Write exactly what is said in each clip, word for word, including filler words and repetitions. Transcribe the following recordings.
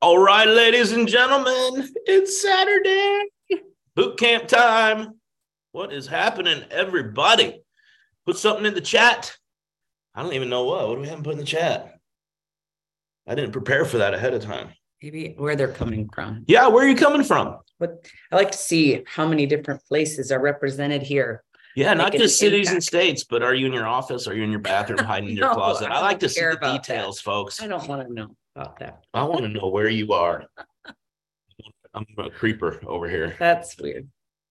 All right, ladies and gentlemen, it's Saturday, boot camp time. What is happening, everybody? Put something in the chat. I don't even know what. What do we haven't put in the chat? I didn't prepare for that ahead of time. Maybe where they're coming from. Yeah, where are you coming from? But I like to see how many different places are represented here. Yeah, not just cities impact. And states, but are you in your office? Are you in your bathroom hiding in your no, closet? I, I like to see the details, that. Folks. I don't want to know about that. I want to know where you are. I'm a creeper over here. That's weird.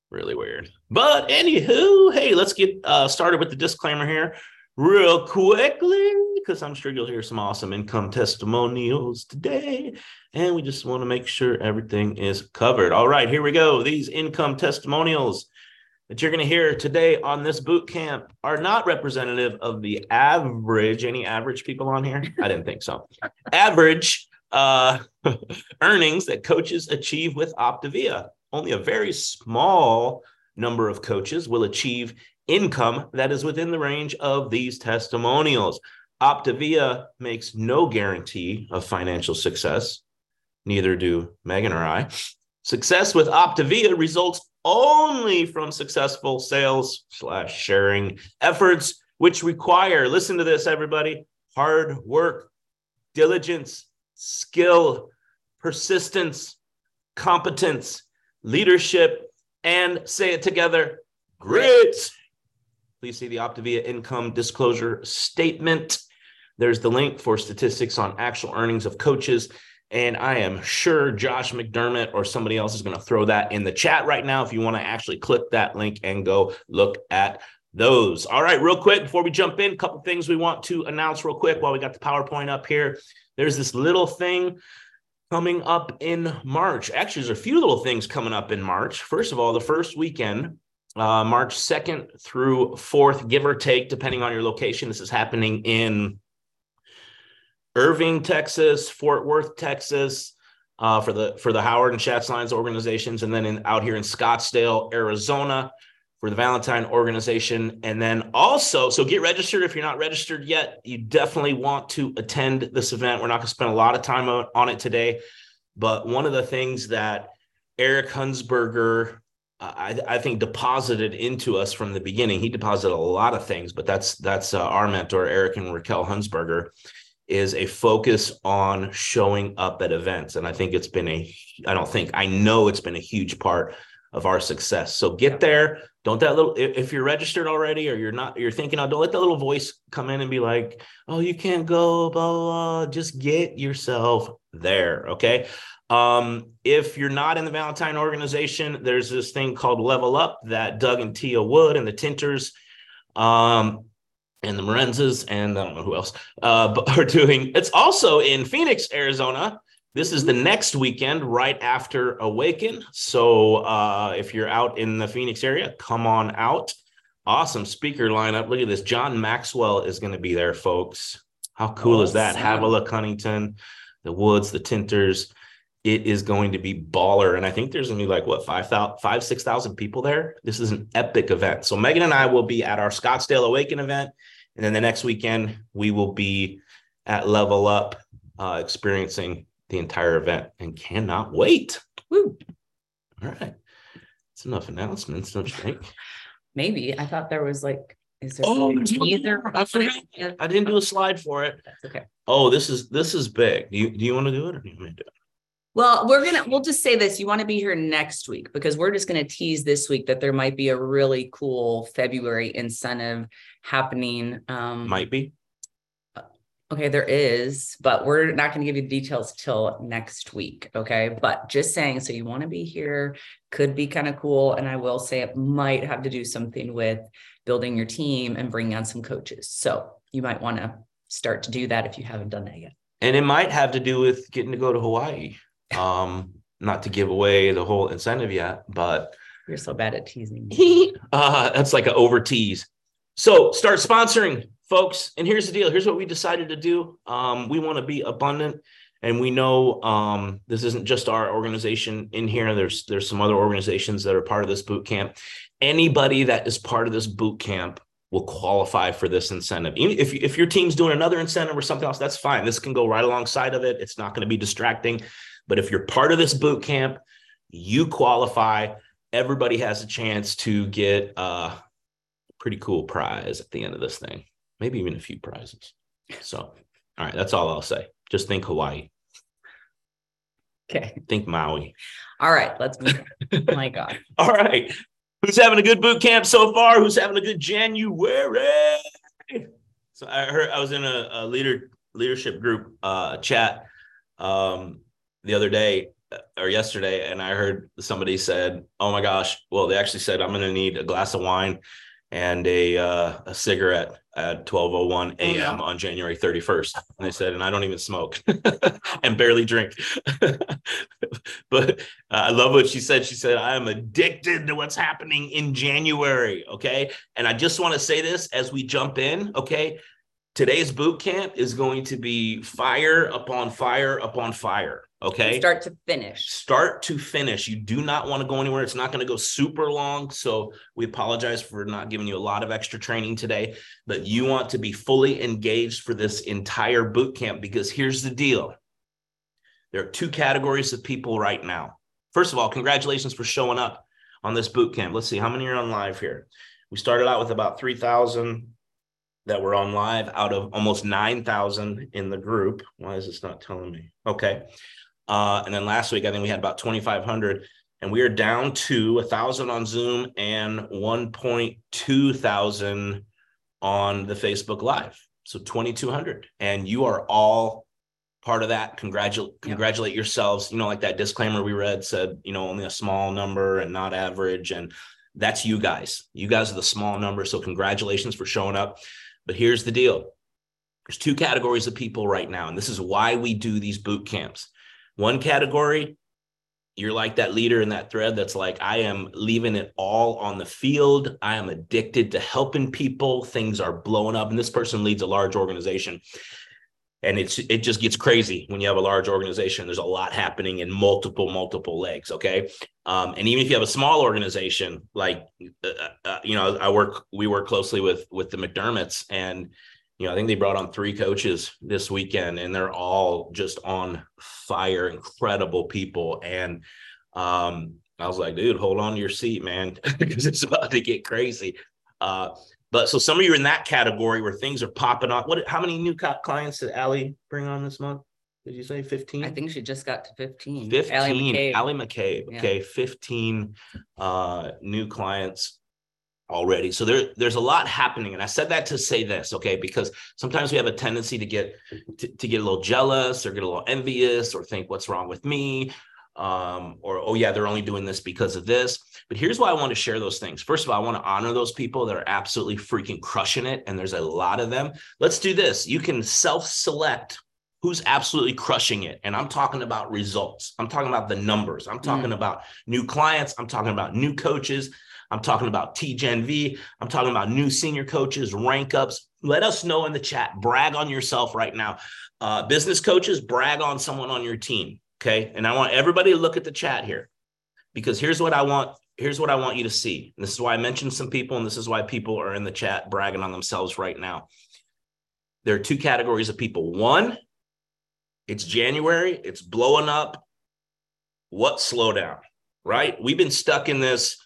Really weird. But anywho, hey, let's get uh, started with the disclaimer here real quickly, because I'm sure you'll hear some awesome income testimonials today. And we just want to make sure everything is covered. All right, here we go. These income testimonials that you're going to hear today on this boot camp are not representative of the average. Any average people on here? I didn't think so. Average uh, earnings that coaches achieve with Optavia. Only a very small number of coaches will achieve income that is within the range of these testimonials. Optavia makes no guarantee of financial success. Neither do Megan or I. Success with Optavia results only from successful sales slash sharing efforts, which require, listen to this, everybody, hard work, diligence, skill, persistence, competence, leadership, and say it together, grit. Please see the Optavia income disclosure statement. There's the link for statistics on actual earnings of coaches. And I am sure Josh McDermott or somebody else is going to throw that in the chat right now if you want to actually click that link and go look at those. All right, real quick, before we jump in, a couple things we want to announce real quick while we got the PowerPoint up here. There's this little thing coming up in March. Actually, there's a few little things coming up in March. First of all, the first weekend, uh, March second through fourth, give or take, depending on your location. This is happening in Irving, Texas, Fort Worth, Texas, uh, for the for the Howard and Schatz Lines organizations, and then in, out here in Scottsdale, Arizona, for the Valentine organization. And then also, so get registered if you're not registered yet. You definitely want to attend this event. We're not going to spend a lot of time on, on it today, but one of the things that Eric Hunsberger, uh, I, I think, deposited into us from the beginning, he deposited a lot of things, but that's that's uh, our mentor, Eric and Raquel Hunsberger, is a focus on showing up at events. And I think it's been a, I don't think, I know it's been a huge part of our success. So get there. Don't that little, if you're registered already, or you're not, you're thinking, oh, don't let that little voice come in and be like, oh, you can't go, blah, blah, blah. Just get yourself there, okay? Um, if you're not in the Valentine organization, there's this thing called Level Up that Doug and Tia Wood and the Tinters, um, and the Morenzas, and I don't know who else, uh, but are doing. It's also in Phoenix, Arizona. This is the next weekend right after Awaken. So uh, if you're out in the Phoenix area, come on out. Awesome speaker lineup. Look at this. John Maxwell is going to be there, folks. How cool oh, is that? Sad. Havila Cunnington, the Woods, the Tinters. It is going to be baller. And I think there's going to be like, what, five thousand, five, six thousand people there? This is an epic event. So Megan and I will be at our Scottsdale Awaken event. And then the next weekend, we will be at Level Up, uh, experiencing the entire event, and cannot wait. Woo. All right. That's enough announcements, don't you think? Maybe. I thought there was like, is there oh, either? I forgot. I didn't do a slide for it. That's okay. Oh, this is, this is big. Do you, do you want to do it, or do you want me to do it? Well, we're going to, we'll just say this. You want to be here next week, because we're just going to tease this week that there might be a really cool February incentive happening. Um, might be. Okay, there is, but we're not going to give you the details till next week. Okay. But just saying, so you want to be here, could be kind of cool. And I will say it might have to do something with building your team and bringing on some coaches. So you might want to start to do that if you haven't done that yet. And it might have to do with getting to go to Hawaii. Um, not to give away the whole incentive yet, but you're so bad at teasing. uh, that's like an over tease. So start sponsoring, folks. And here's the deal. Here's what we decided to do. Um, we want to be abundant, and we know, um, this isn't just our organization in here. There's, there's some other organizations that are part of this boot camp. Anybody that is part of this boot camp will qualify for this incentive. If, if your team's doing another incentive or something else, that's fine. This can go right alongside of it. It's not going to be distracting. But if you're part of this boot camp, you qualify. Everybody has a chance to get a pretty cool prize at the end of this thing, maybe even a few prizes. So, all right, that's all I'll say. Just think Hawaii. Okay. Think Maui. All right, let's move on. Oh my God. All right. Who's having a good boot camp so far? Who's having a good January? So I heard I was in a, a leader leadership group uh, chat um, the other day or yesterday, and I heard somebody said, "Oh my gosh!" Well, they actually said, "I'm going to need a glass of wine and a uh, a cigarette at twelve oh one a.m. on January thirty-first. And they said, and I don't even smoke and barely drink. But uh, I love what she said. She said, I am addicted to what's happening in January. Okay. And I just want to say this as we jump in. Okay. Today's boot camp is going to be fire upon fire upon fire. Okay. From start to finish. Start to finish. You do not want to go anywhere. It's not going to go super long. So we apologize for not giving you a lot of extra training today, but you want to be fully engaged for this entire boot camp, because here's the deal. There are two categories of people right now. First of all, congratulations for showing up on this boot camp. Let's see how many are on live here. We started out with about three thousand that were on live out of almost nine thousand in the group. Why is this not telling me? Okay. Uh, and then last week, I think we had about twenty-five hundred, and we are down to one thousand on Zoom and one point two thousand on the Facebook Live. So twenty-two hundred, and you are all part of that. Congratu- congratulate yeah. yourselves. You know, like that disclaimer we read said, you know, only a small number and not average. And that's you guys. You guys are the small number. So congratulations for showing up. But here's the deal. There's two categories of people right now. And this is why we do these boot camps. One category, you're like that leader in that thread that's like, I am leaving it all on the field. I am addicted to helping people. Things are blowing up. And this person leads a large organization. And it's it just gets crazy when you have a large organization. There's a lot happening in multiple, multiple legs, okay? Um, and even if you have a small organization, like, uh, uh, you know, I work, we work closely with, with the McDermotts, and you know, I think they brought on three coaches this weekend, and they're all just on fire, incredible people. And um, I was like, dude, hold on to your seat, man, because it's about to get crazy. Uh, but so some of you are in that category where things are popping off. What? How many new co- clients did Allie bring on this month? Did you say fifteen? I think she just got to fifteen. fifteen. Allie McCabe. Allie McCabe. Yeah. Okay, fifteen uh, new clients already. So there, there's a lot happening. And I said that to say this, okay, because sometimes we have a tendency to get to, to get a little jealous or get a little envious or think what's wrong with me, um, or, oh yeah, they're only doing this because of this. But here's why I want to share those things. First of all, I want to honor those people that are absolutely freaking crushing it. And there's a lot of them. Let's do this. You can self-select who's absolutely crushing it. And I'm talking about results. I'm talking about the numbers. I'm talking mm. about new clients. I'm talking about new coaches. I'm talking about T G N V. I'm talking about new senior coaches, rank ups. Let us know in the chat. Brag on yourself right now. Uh, business coaches, brag on someone on your team. Okay. And I want everybody to look at the chat here, because here's what I want. Here's what I want you to see. And this is why I mentioned some people, and this is why people are in the chat bragging on themselves right now. There are two categories of people. One, it's January. It's blowing up. What slowdown, right? We've been stuck in this.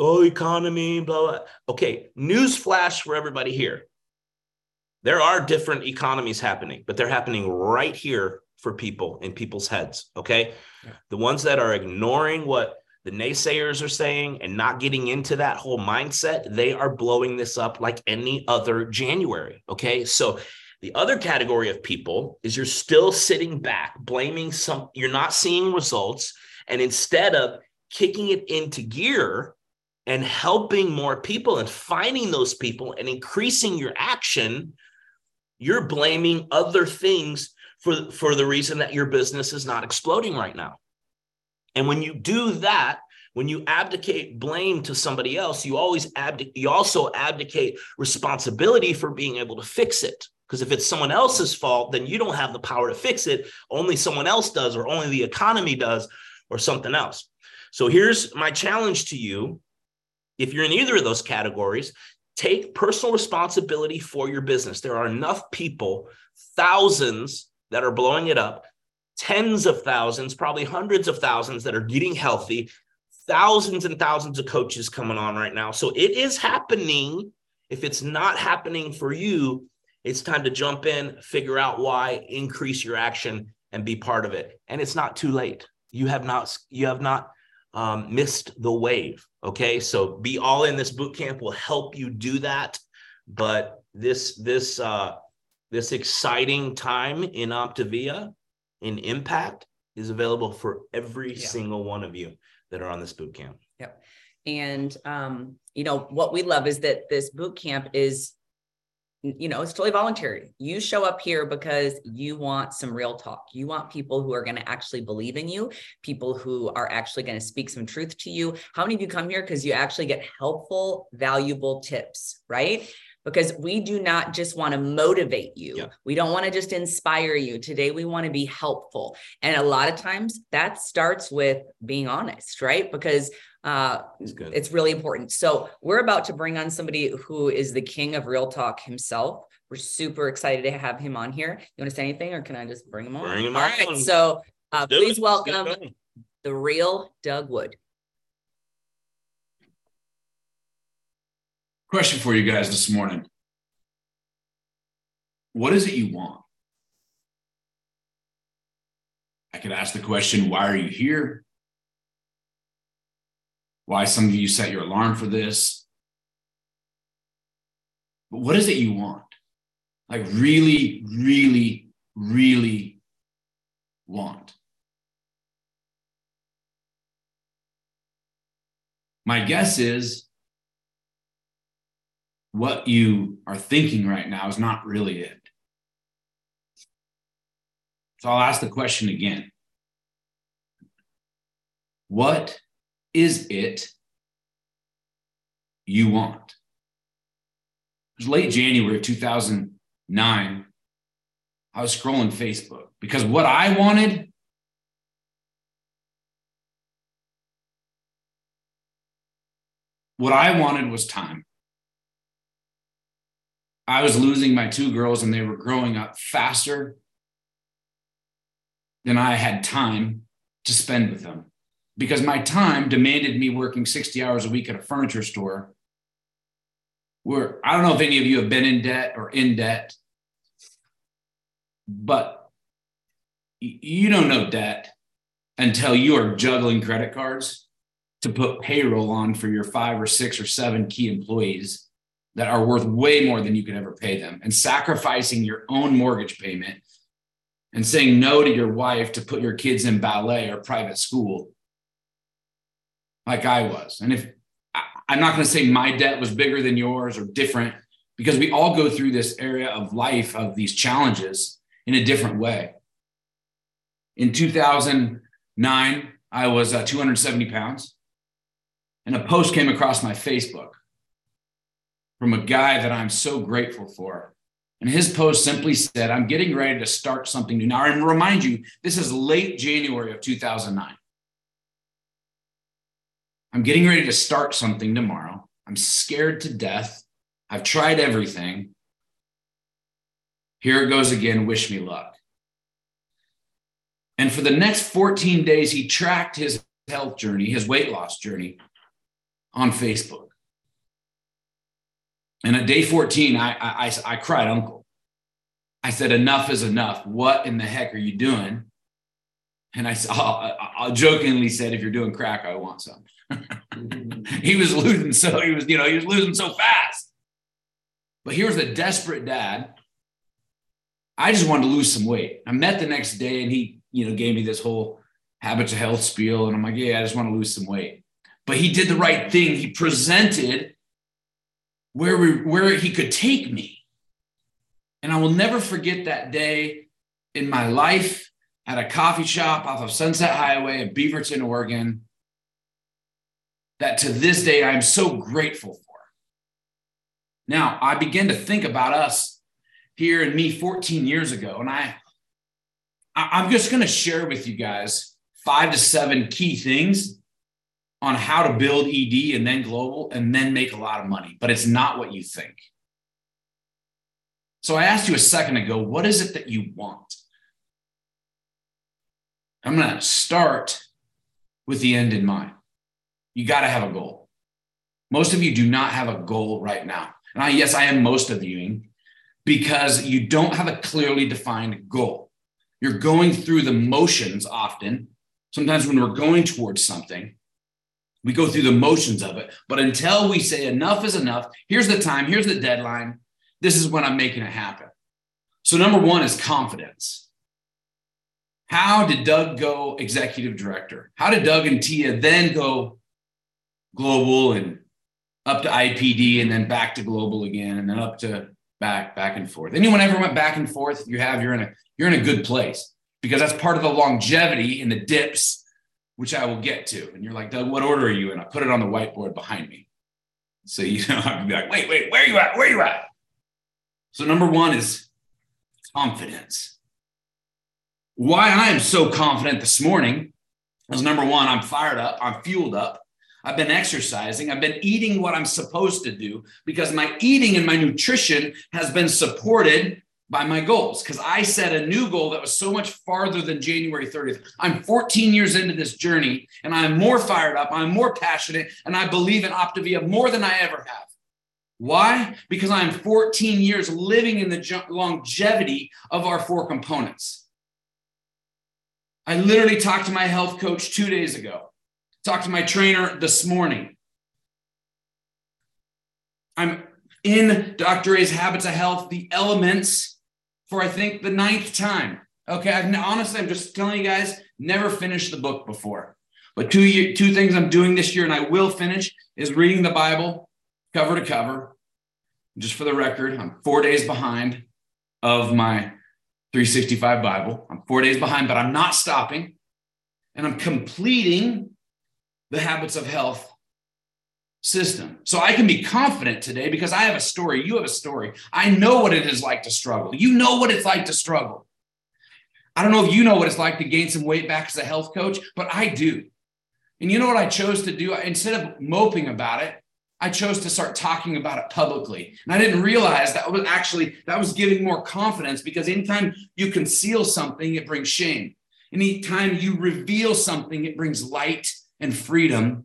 Oh, economy, blah, blah. Okay, newsflash for everybody here. There are different economies happening, but they're happening right here for people in people's heads, okay? Yeah. The ones that are ignoring what the naysayers are saying and not getting into that whole mindset, they are blowing this up like any other January, okay? So the other category of people is you're still sitting back, blaming some, you're not seeing results, and instead of kicking it into gear and helping more people and finding those people and increasing your action, you're blaming other things for, for the reason that your business is not exploding right now. And when you do that, when you abdicate blame to somebody else, you always abdic- you also abdicate responsibility for being able to fix it. Because if it's someone else's fault, then you don't have the power to fix it. Only someone else does, or only the economy does, or something else. So here's my challenge to you. If you're in either of those categories, take personal responsibility for your business. There are enough people, thousands, that are blowing it up. tens of thousands, probably hundreds of thousands that are getting healthy, thousands and thousands of coaches coming on right now. So it is happening. If it's not happening for you, it's time to jump in, figure out why, increase your action, and be part of it. And it's not too late. You have not, you have not um, missed the wave. Okay. So be all in. This boot camp will help you do that. But this, this, uh, this exciting time in Optavia, in Impact, is available for every yeah. single one of you that are on this boot camp. Yep. And, um, you know, what we love is that this boot camp is, you know, it's totally voluntary. You show up here because you want some real talk. You want people who are going to actually believe in you, people who are actually going to speak some truth to you. How many of you come here because you actually get helpful, valuable tips, right? Because we do not just want to motivate you. Yeah. We don't want to just inspire you. Today, we want to be helpful. And a lot of times that starts with being honest, right? Because uh, it's really important. So we're about to bring on somebody who is the king of real talk himself. We're super excited to have him on here. You want to say anything, or can I just bring him on? Bring him All on. Right. So uh, please it. welcome the real Doug Wood. Question for you guys this morning. What is it you want? I could ask the question, why are you here? Why some of you set your alarm for this? But what is it you want? Like really, really, really want. My guess is what you are thinking right now is not really it. So I'll ask the question again. What is it you want? It was late January two thousand nine. I was scrolling Facebook because what I wanted what I wanted was time. I was losing my two girls and they were growing up faster than I had time to spend with them because my time demanded me working sixty hours a week at a furniture store where I don't know if any of you have been in debt or in debt, but you don't know debt until you are juggling credit cards to put payroll on for your five or six or seven key employees that are worth way more than you could ever pay them, and sacrificing your own mortgage payment and saying no to your wife to put your kids in ballet or private school like I was. And if I'm not going to say my debt was bigger than yours or different, because we all go through this area of life of these challenges in a different way. In two thousand nine, I was uh, two hundred seventy pounds, and a post came across my Facebook from a guy that I'm so grateful for. And his post simply said, I'm getting ready to start something new. Now, I remind you, this is late January of two thousand nine. I'm getting ready to start something tomorrow. I'm scared to death. I've tried everything. Here it goes again. Wish me luck. And for the next fourteen days, he tracked his health journey, his weight loss journey on Facebook. And at day fourteen, I, I, I cried uncle. I said, enough is enough. What in the heck are you doing? And I, I, I jokingly said, if you're doing crack, I want some. He was losing. So he was, you know, he was losing so fast. But here's a desperate dad. I just wanted to lose some weight. I met the next day and he, you know, gave me this whole Habits of Health spiel. And I'm like, yeah, I just want to lose some weight. But he did the right thing. He presented where we, where he could take me. And I will never forget that day in my life at a coffee shop off of Sunset Highway in Beaverton, Oregon, that to this day, I'm so grateful for. Now, I began to think about us here and me fourteen years ago. And I, I'm just going to share with you guys five to seven key things on how to build E D and then global and then make a lot of money, but it's not what you think. So I asked you a second ago, what is it that you want? I'm going to start with the end in mind. You got to have a goal. Most of you do not have a goal right now. And I, yes, I am most of you, because you don't have a clearly defined goal. You're going through the motions often. Sometimes when we're going towards something, we go through the motions of it. But until we say enough is enough, here's the time, here's the deadline, this is when I'm making it happen. So number one is confidence. How did Doug go executive director? How did Doug and Tia then go global and up to I P D and then back to global again and then up to back, back and forth? Anyone ever went back and forth? You have, you're in a, you're in a good place, because that's part of the longevity in the dips, which I will get to. And you're like, Doug, what order are you in? I put it on the whiteboard behind me. So, you know, I can be like, wait, wait, where are you at? Where are you at? So number one is confidence. Why I am so confident this morning is, number one, I'm fired up, I'm fueled up, I've been exercising, I've been eating what I'm supposed to do, because my eating and my nutrition has been supported by my goals, because I set a new goal that was so much farther than January thirtieth. I'm fourteen years into this journey, and I'm more fired up, I'm more passionate, and I believe in Optavia more than I ever have. Why? Because I'm fourteen years living in the longevity of our four components. I literally talked to my health coach two days ago, talked to my trainer this morning. I'm in Doctor A's Habits of Health, the Elements, for I think the ninth time. Okay, I've, honestly, I'm just telling you guys, never finished the book before. But two, year, two things I'm doing this year and I will finish is reading the Bible cover to cover. Just for the record, I'm four days behind of my three sixty-five Bible. I'm four days behind, but I'm not stopping. And I'm completing the Habits of Health system. So I can be confident today because I have a story. You have a story. I know what it is like to struggle. You know what it's like to struggle. I don't know if you know what it's like to gain some weight back as a health coach, but I do. And you know what I chose to do? Instead of moping about it, I chose to start talking about it publicly. And I didn't realize that was actually, that was giving more confidence, because anytime you conceal something, it brings shame. Anytime you reveal something, it brings light and freedom.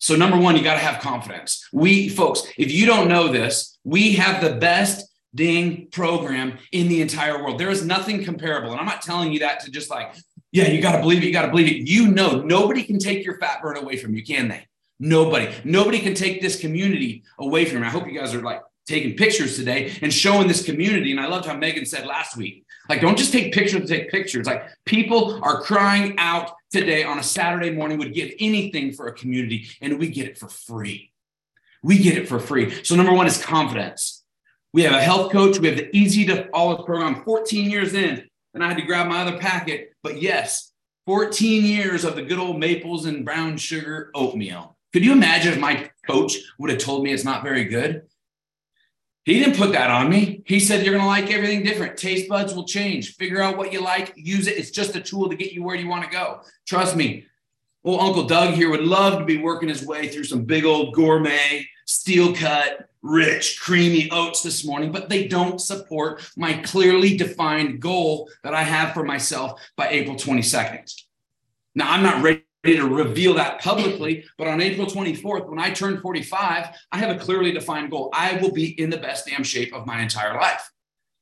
So number one, you got to have confidence. We, folks, if you don't know this, we have the best dang program in the entire world. There is nothing comparable. And I'm not telling you that to just like, yeah, you got to believe it. You got to believe it. You know, nobody can take your fat burn away from you, can they? Nobody, nobody can take this community away from me. I hope you guys are like taking pictures today and showing this community. And I loved how Megan said last week, like, don't just take pictures to take pictures. Like, people are crying out today on a Saturday morning, would give anything for a community, and we get it for free. We get it for free. So number one is confidence. We have a health coach. We have the easy to follow program, fourteen years in, and I had to grab my other packet, but yes, fourteen years of the good old maples and brown sugar oatmeal. Could you imagine if my coach would have told me it's not very good? He didn't put that on me. He said, you're going to like everything different. Taste buds will change. Figure out what you like. Use it. It's just a tool to get you where you want to go. Trust me. Well, Uncle Doug here would love to be working his way through some big old gourmet, steel cut, rich, creamy oats this morning, but they don't support my clearly defined goal that I have for myself by April twenty-second. Now, I'm not ready to reveal that publicly, but on April twenty-fourth, when I turn forty-five, I have a clearly defined goal. I will be in the best damn shape of my entire life.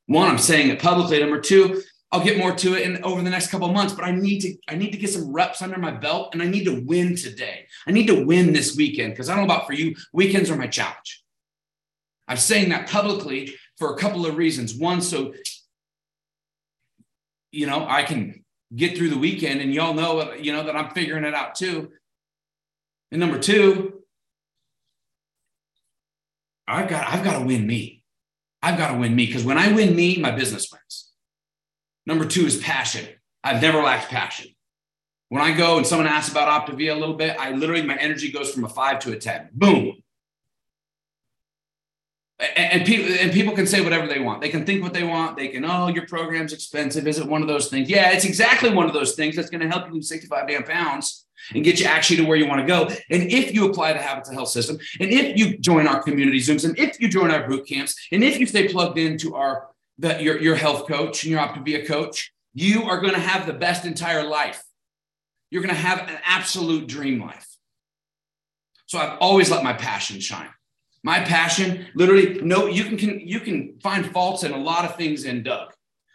One, I'm saying it publicly. Number two, I'll get more to it in over the next couple of months, but I need to, I need to get some reps under my belt, and I need to win today. I need to win this weekend, because I don't know about for you, weekends are my challenge. I'm saying that publicly for a couple of reasons. One, so, you know, I can get through the weekend, and y'all know, you know, that I'm figuring it out too. And number two, I've got, I've got to win me. I've got to win me, because when I win me, my business wins. Number two is passion. I've never lacked passion. When I go and someone asks about Optavia a little bit, I literally, my energy goes from a five to a ten. Boom. And people, and people can say whatever they want. They can think what they want. They can, oh, your program's expensive. Is it one of those things? Yeah, it's exactly one of those things that's going to help you lose sixty-five damn pounds and get you actually to where you want to go. And if you apply the Habits of Health system, and if you join our community Zooms, and if you join our boot camps, and if you stay plugged into our the, your, your health coach and your Optavia coach, you are going to have the best entire life. You're going to have an absolute dream life. So I've always let my passion shine. My passion, literally, no, you can, can you can find faults in a lot of things in Doug,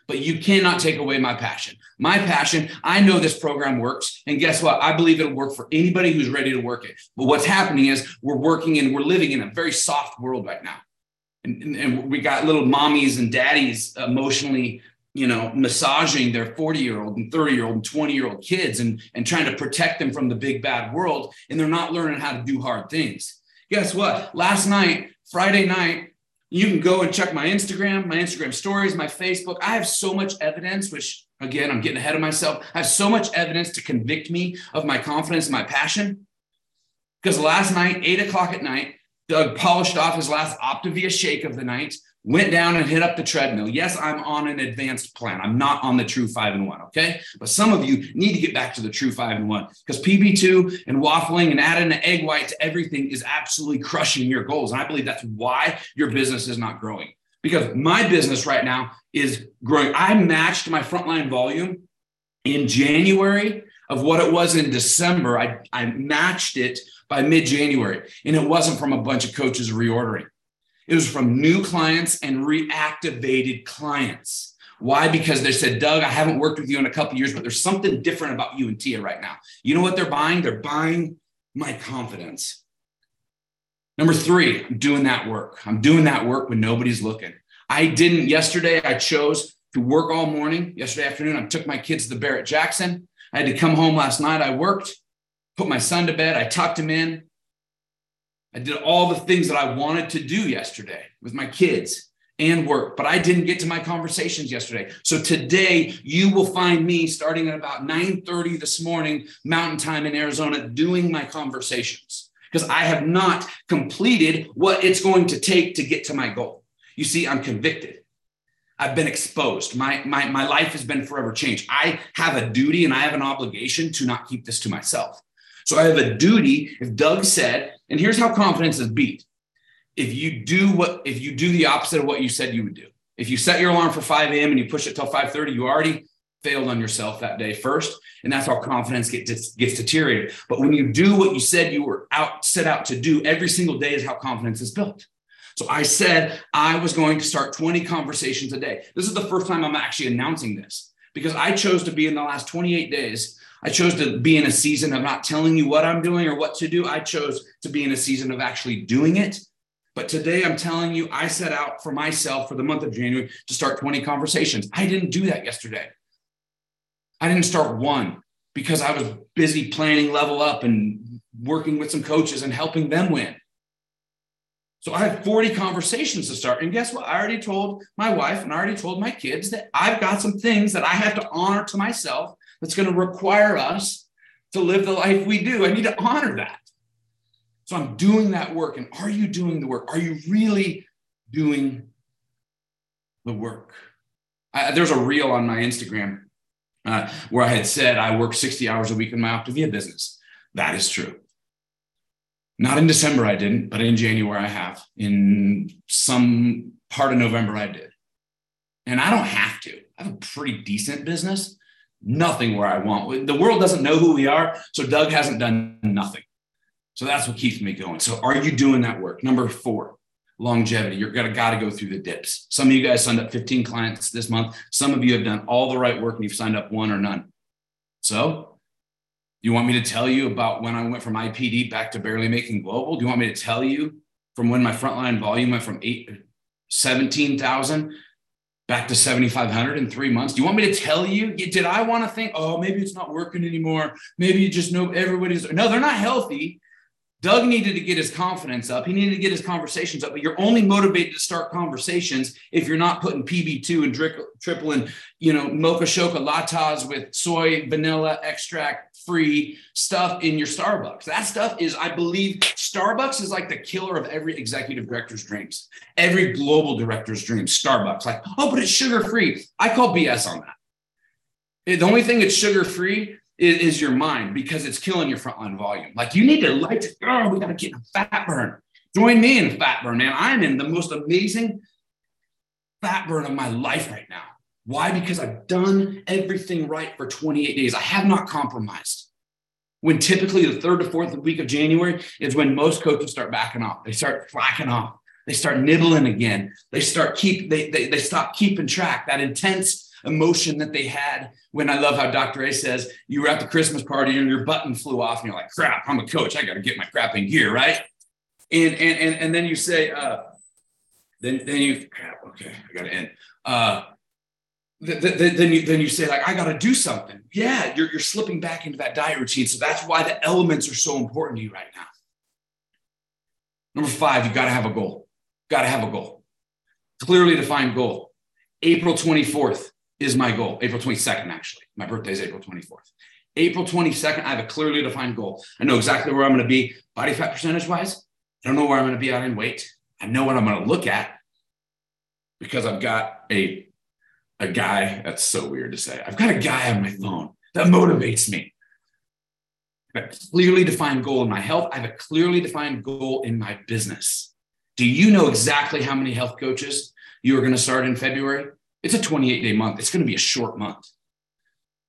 but you cannot take away my passion. My passion, I know this program works. And guess what? I believe it'll work for anybody who's ready to work it. But what's happening is we're working and we're living in a very soft world right now. And, and, and we got little mommies and daddies emotionally, you know, massaging their forty-year-old and thirty-year-old and twenty-year-old kids and, and trying to protect them from the big bad world. And they're not learning how to do hard things. Guess what? Last night, Friday night, you can go and check my Instagram, my Instagram stories, my Facebook. I have so much evidence, which again, I'm getting ahead of myself. I have so much evidence to convict me of my confidence and my passion. Because last night, eight o'clock at night, Doug polished off his last Optavia shake of the night, went down and hit up the treadmill. Yes, I'm on an advanced plan. I'm not on the true five and one, okay? But some of you need to get back to the true five and one because P B two and waffling and adding an egg white to everything is absolutely crushing your goals. And I believe that's why your business is not growing, because my business right now is growing. I matched my frontline volume in January of what it was in December. I, I matched it by mid-January. And it wasn't from a bunch of coaches reordering. It was from new clients and reactivated clients. Why? Because they said, Doug, I haven't worked with you in a couple of years, but there's something different about you and Tia right now. You know what they're buying? They're buying my confidence. Number three, I'm doing that work. I'm doing that work when nobody's looking. I didn't yesterday. I chose to work all morning. Yesterday afternoon, I took my kids to Barrett-Jackson. I had to come home last night. I worked. Put my son to bed. I tucked him in. I did all the things that I wanted to do yesterday with my kids and work, but I didn't get to my conversations yesterday. So today you will find me starting at about nine thirty this morning, Mountain Time in Arizona, doing my conversations because I have not completed what it's going to take to get to my goal. You see, I'm convicted. I've been exposed. My, my, my life has been forever changed. I have a duty and I have an obligation to not keep this to myself. So I have a duty. If Doug said, and here's how confidence is beat. If you do what, if you do the opposite of what you said you would do, if you set your alarm for five a.m. and you push it till five thirty, you already failed on yourself that day first. And that's how confidence gets, gets deteriorated. But when you do what you said you were out, set out to do every single day is how confidence is built. So I said, I was going to start twenty conversations a day. This is the first time I'm actually announcing this because I chose to be in the last twenty-eight days. I chose to be in a season of not telling you what I'm doing or what to do. I chose to be in a season of actually doing it. But today I'm telling you, I set out for myself for the month of January to start twenty conversations. I didn't do that yesterday. I didn't start one because I was busy planning Level Up and working with some coaches and helping them win. So I have forty conversations to start. And guess what? I already told my wife and I already told my kids that I've got some things that I have to honor to myself. That's going to require us to live the life we do. I need to honor that. So I'm doing that work. And are you doing the work? Are you really doing the work? I, there's a reel on my Instagram uh, where I had said I work sixty hours a week in my Optavia business. That is true. Not in December I didn't, but in January I have. In some part of November I did. And I don't have to. I have a pretty decent business. Nothing where I want. The world doesn't know who we are. So Doug hasn't done nothing. So that's what keeps me going. So are you doing that work? Number four, longevity. You're going to got to go through the dips. Some of you guys signed up fifteen clients this month. Some of you have done all the right work and you've signed up one or none. So do you want me to tell you about when I went from I P D back to barely making global? Do you want me to tell you from when my frontline volume went from eight, seventeen thousand back to seventy-five hundred in three months? Do you want me to tell you? Did I want to think, oh, maybe it's not working anymore. Maybe you just know everybody's. No, they're not healthy. Doug needed to get his confidence up. He needed to get his conversations up. But you're only motivated to start conversations if you're not putting P B two and dri- tripling, you know, mocha choca lattes with soy, vanilla, extract, free stuff in your Starbucks. That stuff is, I believe, Starbucks is like the killer of every executive director's dreams. Every global director's dreams, Starbucks. Like, oh, but it's sugar-free. I call B S on that. The only thing that's sugar-free is your mind because it's killing your frontline volume. Like you need to like, oh, we got to get a fat burn. Join me in fat burn, man. I'm in the most amazing fat burn of my life right now. Why? Because I've done everything right for twenty-eight days. I have not compromised. When typically the third to fourth week of January is when most coaches start backing off. They start slacking off. They start nibbling again. They start keep, they, they, they stop keeping track. That intense emotion that they had when I love how Doctor A says, you were at the Christmas party and your button flew off and you're like, crap, I'm a coach. I got to get my crap in gear, right? And, and, and, and then you say, uh, then, then you, crap, okay, I got to end. Uh, Th- th- then you then you say, like, I got to do something. Yeah, you're, you're slipping back into that diet routine. So that's why the elements are so important to you right now. Number five, you've got to have a goal. Got to have a goal. Clearly defined goal. April twenty-fourth is my goal. April twenty-second, actually. My birthday is April twenty-fourth. April twenty-second, I have a clearly defined goal. I know exactly where I'm going to be body fat percentage-wise. I don't know where I'm going to be out in weight. I know what I'm going to look at because I've got a A guy, that's so weird to say. I've got a guy on my phone that motivates me. I have a clearly defined goal in my health. I have a clearly defined goal in my business. Do you know exactly how many health coaches you are going to start in February? It's a twenty-eight day month. It's going to be a short month.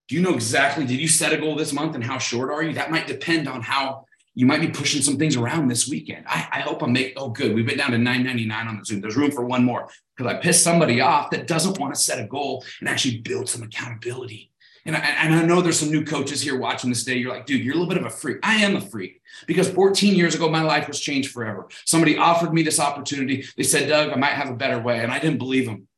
Do you know exactly, did you set a goal this month and how short are you? That might depend on how you might be pushing some things around this weekend. I, I hope I'm making, oh, good. We've been down to nine ninety-nine on the Zoom. There's room for one more because I pissed somebody off that doesn't want to set a goal and actually build some accountability. And I, and I know there's some new coaches here watching this day. You're like, dude, you're a little bit of a freak. I am a freak because fourteen years ago, my life was changed forever. Somebody offered me this opportunity. They said, Doug, I might have a better way. And I didn't believe them.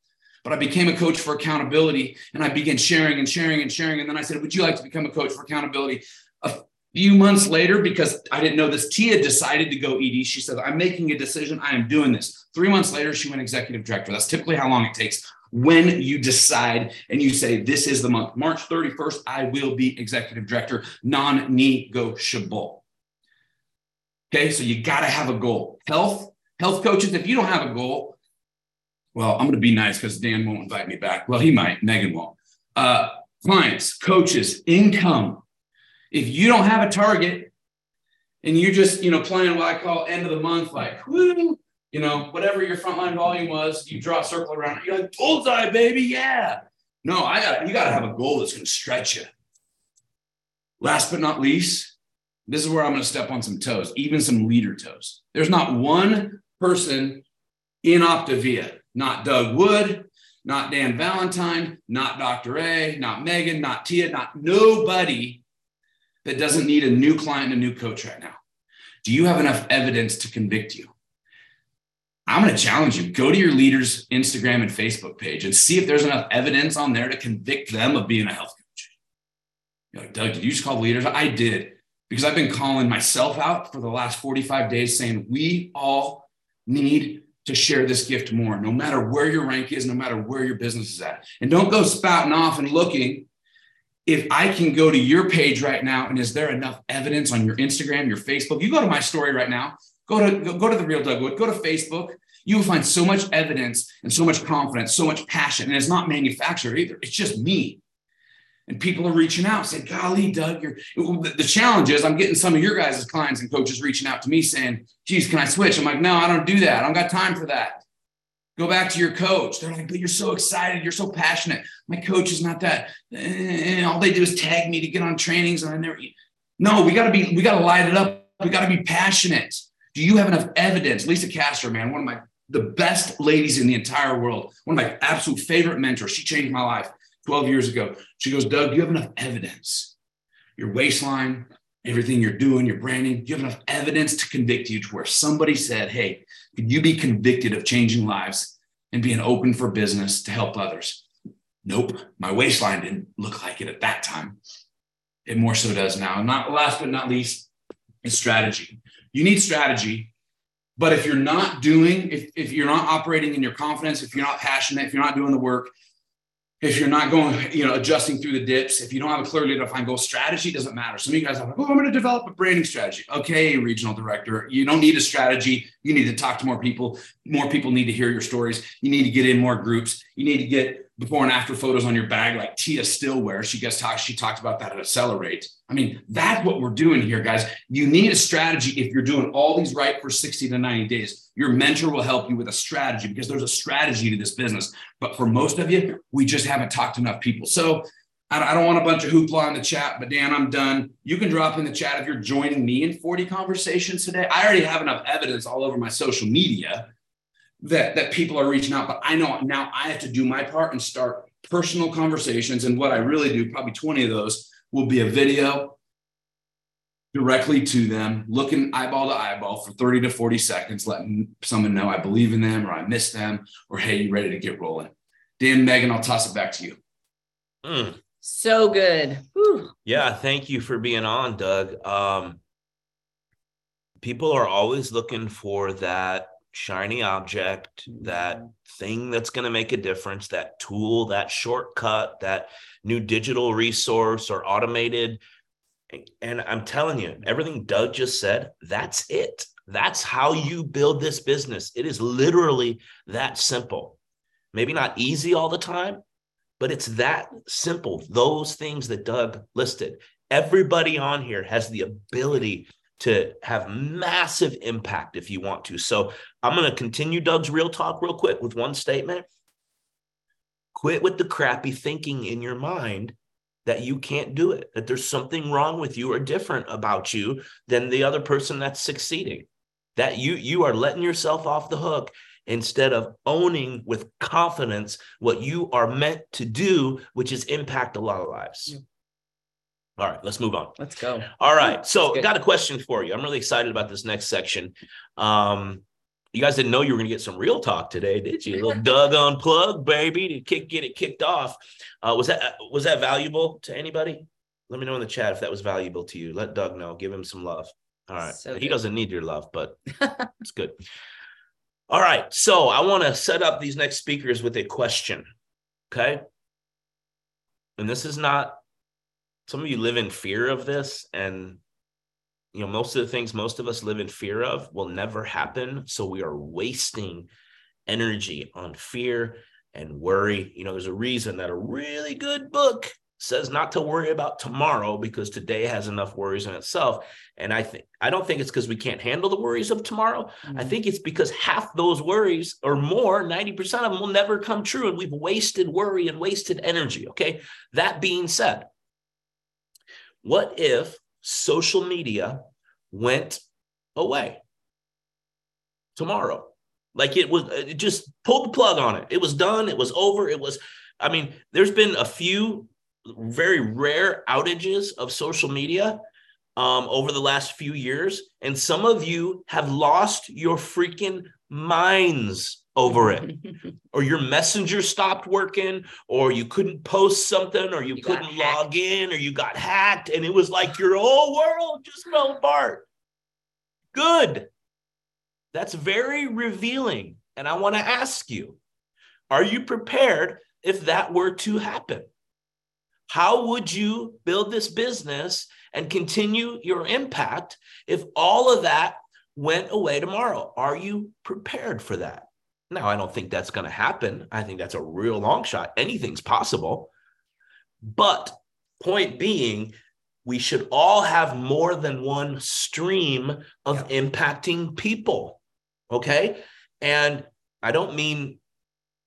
But I became a coach for accountability and I began sharing and sharing and sharing. And then I said, would you like to become a coach for accountability? A few months later, because I didn't know this, Tia decided to go E D. She said, I'm making a decision. I am doing this. Three months later, she went executive director. That's typically how long it takes when you decide and you say, this is the month. March thirty-first, I will be executive director, non-negotiable. Okay, so you got to have a goal. Health, health coaches, if you don't have a goal, well, I'm going to be nice because Dan won't invite me back. Well, he might. Megan won't. Uh, clients, coaches, income. If you don't have a target and you're just, you know, playing what I call end of the month, like, woo, you know, whatever your frontline volume was, you draw a circle around it. You're like, bullseye, baby. Yeah. No, I got, you got to have a goal that's going to stretch you. Last but not least, this is where I'm going to step on some toes, even some leader toes. There's not one person in Optavia, not Doug Wood, not Dan Valentine, not Doctor A, not Megan, not Tia, not nobody that doesn't need a new client and a new coach right now. Do you have enough evidence to convict you? I'm going to challenge you. Go to your leader's Instagram and Facebook page and see if there's enough evidence on there to convict them of being a health coach. You're like, Doug, did you just call the leaders? I did, because I've been calling myself out for the last forty-five days saying we all need to share this gift more, no matter where your rank is, no matter where your business is at. And don't go spouting off and looking. If I can go to your page right now, and is there enough evidence on your Instagram, your Facebook? You go to my story right now, go to go, go to The Real Doug Wood, go to Facebook. You will find so much evidence and so much confidence, so much passion. And it's not manufactured either. It's just me. And people are reaching out saying, golly, Doug, you're, the, the challenge is I'm getting some of your guys' clients and coaches reaching out to me saying, geez, can I switch? I'm like, no, I don't do that. I don't got time for that. Go back to your coach. They're like, but you're so excited. You're so passionate. My coach is not that. And all they do is tag me to get on trainings. And I never, no, we got to be, we got to light it up. We got to be passionate. Do you have enough evidence? Lisa Castro, man, one of my, the best ladies in the entire world. One of my absolute favorite mentors. She changed my life twelve years ago. She goes, Doug, do you have enough evidence? Your waistline, everything you're doing, your branding, do you have enough evidence to convict you to where somebody said, hey, could you be convicted of changing lives and being open for business to help others? Nope. My waistline didn't look like it at that time. It more so does now. Not last but not least is strategy. You need strategy, but if you're not doing, if, if you're not operating in your confidence, if you're not passionate, if you're not doing the work, if you're not going, you know, adjusting through the dips, if you don't have a clearly defined goal, strategy doesn't matter. Some of you guys are like, oh, I'm going to develop a branding strategy. Okay, regional director, you don't need a strategy. You need to talk to more people. More people need to hear your stories. You need to get in more groups. You need to get before and after photos on your bag, like Tia Stillware. She guest talked, she talked about that at Accelerate. I mean, that's what we're doing here, guys. You need a strategy. If you're doing all these right for sixty to ninety days, your mentor will help you with a strategy, because there's a strategy to this business. But for most of you, we just haven't talked to enough people. So I don't want a bunch of hoopla in the chat, but Dan, I'm done. You can drop in the chat if you're joining me in forty conversations today. I already have enough evidence all over my social media that, that people are reaching out, but I know now I have to do my part and start personal conversations. And what I really do, probably twenty of those, will be a video directly to them, looking eyeball to eyeball for thirty to forty seconds, letting someone know I believe in them or I miss them, or, hey, you ready to get rolling? Dan, Megan, I'll toss it back to you. Mm. So good. Whew. Yeah. Thank you for being on, Doug. Um, people are always looking for that shiny object, that thing that's going to make a difference, that tool, that shortcut, that new digital resource or automated. And I'm telling you, everything Doug just said, that's it. That's how you build this business. It is literally that simple. Maybe not easy all the time, but it's that simple. Those things that Doug listed, everybody on here has the ability to have massive impact if you want to. So I'm going to continue Doug's real talk real quick with one statement. Quit with the crappy thinking in your mind that you can't do it, that there's something wrong with you or different about you than the other person that's succeeding, that you, you are letting yourself off the hook instead of owning with confidence what you are meant to do, which is impact a lot of lives. All right, let's move on. Let's go. All right, so got a question for you. I'm really excited about this next section. Um, you guys didn't know you were going to get some real talk today, did you? A little Doug Unplugged, baby, to kick, get it kicked off. Uh, was that was that valuable to anybody? Let me know in the chat if that was valuable to you. Let Doug know. Give him some love. All right. So he doesn't need your love, but it's good. All right, so I want to set up these next speakers with a question, okay? And this is not, some of you live in fear of this, and you know most of the things most of us live in fear of will never happen, so we are wasting energy on fear and worry. You know, there's a reason that a really good book says not to worry about tomorrow, because today has enough worries in itself. And I think, I don't think it's because we can't handle the worries of tomorrow. Mm-hmm. I think it's because half those worries or more, ninety percent of them will never come true. And we've wasted worry and wasted energy. Okay. That being said, what if social media went away tomorrow? Like it was, it just pulled the plug on it. It was done. It was over. It was, I mean, there's been a few very rare outages of social media um, over the last few years. And some of you have lost your freaking minds over it, or your Messenger stopped working, or you couldn't post something, or you, you couldn't log in, or you got hacked. And it was like your whole world just fell apart. Good. That's very revealing. And I want to ask you, are you prepared if that were to happen? How would you build this business and continue your impact if all of that went away tomorrow? Are you prepared for that? Now, I don't think that's going to happen. I think that's a real long shot. Anything's possible. But point being, we should all have more than one stream of yeah. impacting people, okay? And I don't mean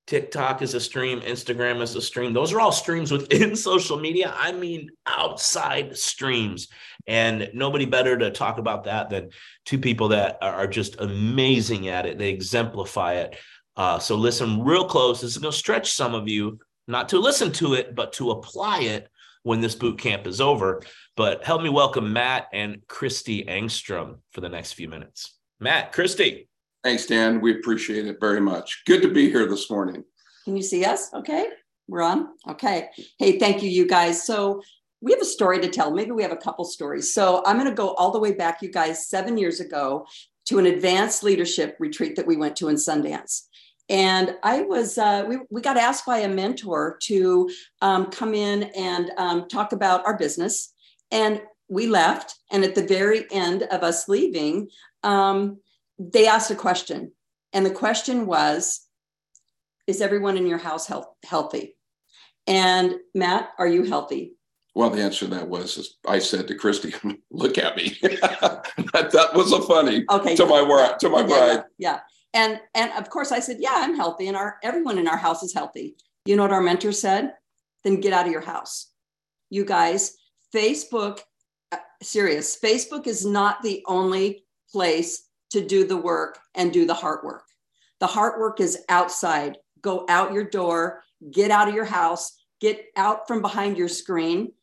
TikTok is a stream, Instagram is a stream. Those are all streams within social media. I mean, outside streams. And nobody better to talk about that than two people that are just amazing at it. They exemplify it. Uh, so listen real close. This is going to stretch some of you, not to listen to it, but to apply it when this boot camp is over. But help me welcome Matt and Christy Angstrom for the next few minutes. Matt, Christy. Thanks, Dan. We appreciate it very much. Good to be here this morning. Can you see us? Okay. We're on. Okay. Hey, thank you, you guys. So we have a story to tell. Maybe we have a couple stories. So I'm going to go all the way back, you guys, seven years ago to an advanced leadership retreat that we went to in Sundance. And I was, uh, we, we got asked by a mentor to um, come in and um, talk about our business. And we left. And at the very end of us leaving, um, they asked a question, and the question was, is everyone in your house health, healthy? And Matt, are you healthy? Well, the answer to that was, is I said to Christy, look at me. that, that was a funny okay, to yeah, my word, to my yeah, bride. Yeah. And, and of course I said, yeah, I'm healthy. And our, everyone in our house is healthy. You know what our mentor said? Then get out of your house. You guys, Facebook, uh, serious, Facebook is not the only place to do the work and do the heart work. The heart work is outside. Go out your door, get out of your house, get out from behind your screen.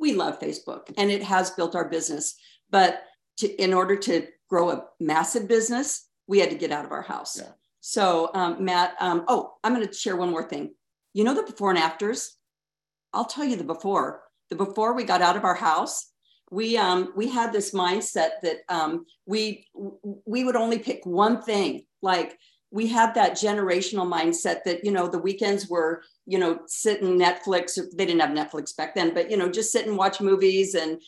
We love Facebook and it has built our business. But to, in order to grow a massive business, we had to get out of our house. Yeah. So um, Matt, um, oh, I'm going to share one more thing. You know, the before and afters, I'll tell you the before, the before we got out of our house, we, um, we had this mindset that um, we, we would only pick one thing. Like we had that generational mindset that, you know, the weekends were, you know, sit and Netflix, they didn't have Netflix back then, but, you know, just sit and watch movies and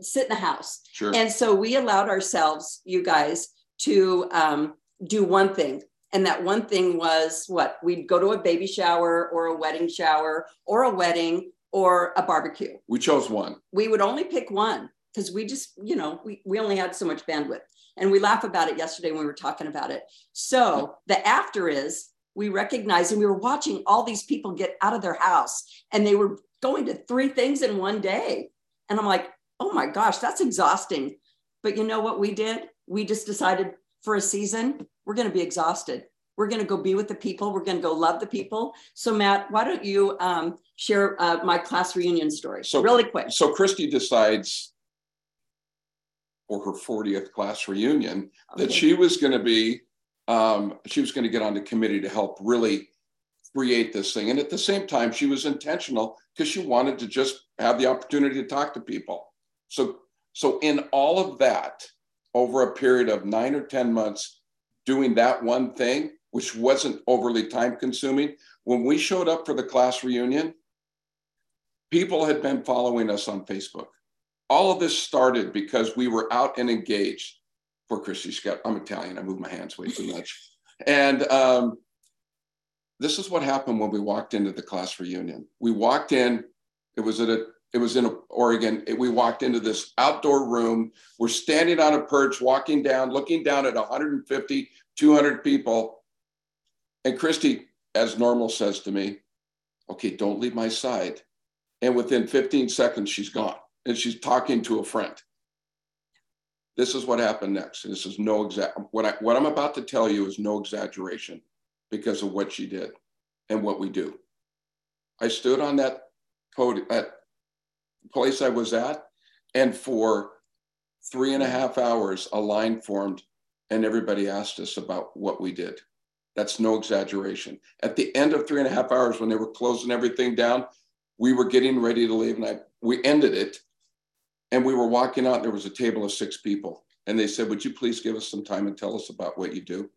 sit in the house. Sure. And so we allowed ourselves, you guys, to um, do one thing. And that one thing was what? We'd go to a baby shower or a wedding shower or a wedding or a barbecue. We chose one. We would only pick one because we just, you know, we, we only had so much bandwidth. And we laugh about it yesterday when we were talking about it. So the after is we recognized, and we were watching all these people get out of their house and they were going to three things in one day. And I'm like, oh my gosh, that's exhausting. But you know what we did? We just decided for a season, we're going to be exhausted. We're going to go be with the people. We're going to go love the people. So Matt, why don't you um, share uh, my class reunion story so, really quick. So Christy decides for her fortieth class reunion okay. that she was going to be, um, she was going to get on the committee to help really create this thing. And at the same time, she was intentional because she wanted to just have the opportunity to talk to people. So, so in all of that, over a period of nine or ten months, doing that one thing, which wasn't overly time consuming. When we showed up for the class reunion, people had been following us on Facebook. All of this started because we were out and engaged. Poor Christy Scott, I'm Italian, I move my hands way too much. And um, this is what happened when we walked into the class reunion. We walked in, it was at a It was in Oregon. We walked into this outdoor room. We're standing on a perch, walking down, looking down at one hundred fifty, two hundred people. And Christy, as normal, says to me, okay, don't leave my side. And within fifteen seconds, she's gone. And she's talking to a friend. This is what happened next. And this is no exact, what, I, what I'm about to tell you is no exaggeration because of what she did and what we do. I stood on that podium, that place I was at, and for three and a half hours a line formed and everybody asked us about what we did. That's no exaggeration. At the end of three and a half hours when they were closing everything down, we were getting ready to leave and I we ended it and we were walking out and there was a table of six people and they said, would you please give us some time and tell us about what you do?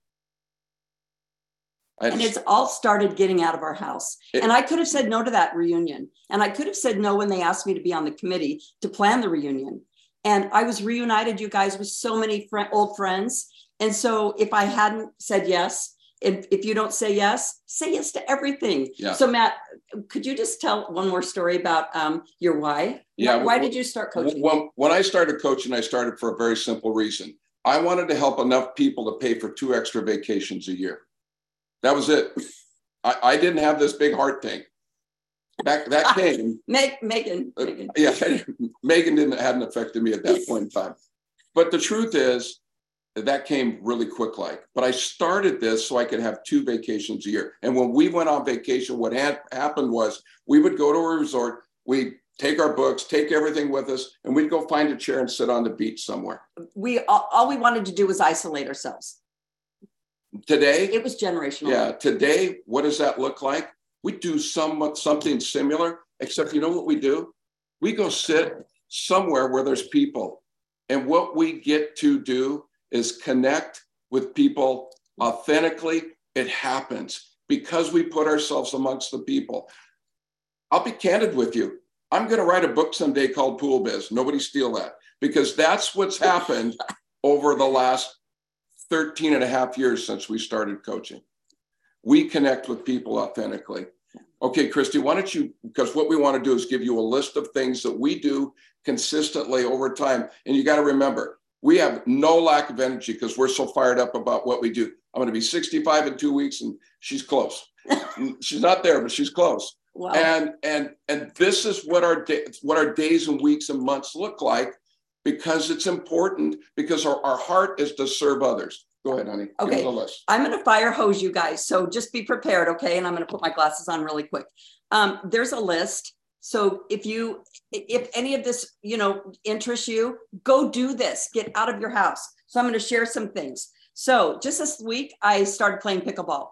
And it's all started getting out of our house. It, and I could have said no to that reunion. And I could have said no when they asked me to be on the committee to plan the reunion. And I was reunited, you guys, with so many fr- old friends. And so if I hadn't said yes, if, if you don't say yes, say yes to everything. Yeah. So Matt, could you just tell one more story about um, your why? Yeah. Why, why well, did you start coaching? Well, when I started coaching, I started for a very simple reason. I wanted to help enough people to pay for two extra vacations a year. That was it. I, I didn't have this big heart thing. Back, that came. Meg, Megan. Uh, Megan. Yeah, didn't, Megan didn't hadn't affected me at that point in time. But the truth is that came really quick like. But I started this so I could have two vacations a year. And when we went on vacation, what had happened was we would go to a resort. We'd take our books, take everything with us, and we'd go find a chair and sit on the beach somewhere. We all, all we wanted to do was isolate ourselves. Today, it was generational. Yeah. Today, what does that look like? We do some, something similar, except you know what we do? We go sit somewhere where there's people. And what we get to do is connect with people authentically. It happens because we put ourselves amongst the people. I'll be candid with you. I'm going to write a book someday called Pool Biz. Nobody steal that because that's what's happened over the last thirteen and a half years since we started coaching. We connect with people authentically. Okay, Christy, why don't you, because what we want to do is give you a list of things that we do consistently over time. And you got to remember, we have no lack of energy because we're so fired up about what we do. I'm going to be sixty-five in two weeks and she's close. She's not there, but she's close. Wow. And, and, and this is what our, day, what our days and weeks and months look like, because it's important, because our, our heart is to serve others. Go ahead, honey. Okay. Give me the list. I'm going to fire hose you guys. So just be prepared. Okay. And I'm going to put my glasses on really quick. Um, there's a list. So if you, if any of this, you know, interests you, go do this, get out of your house. So I'm going to share some things. So just this week, I started playing pickleball.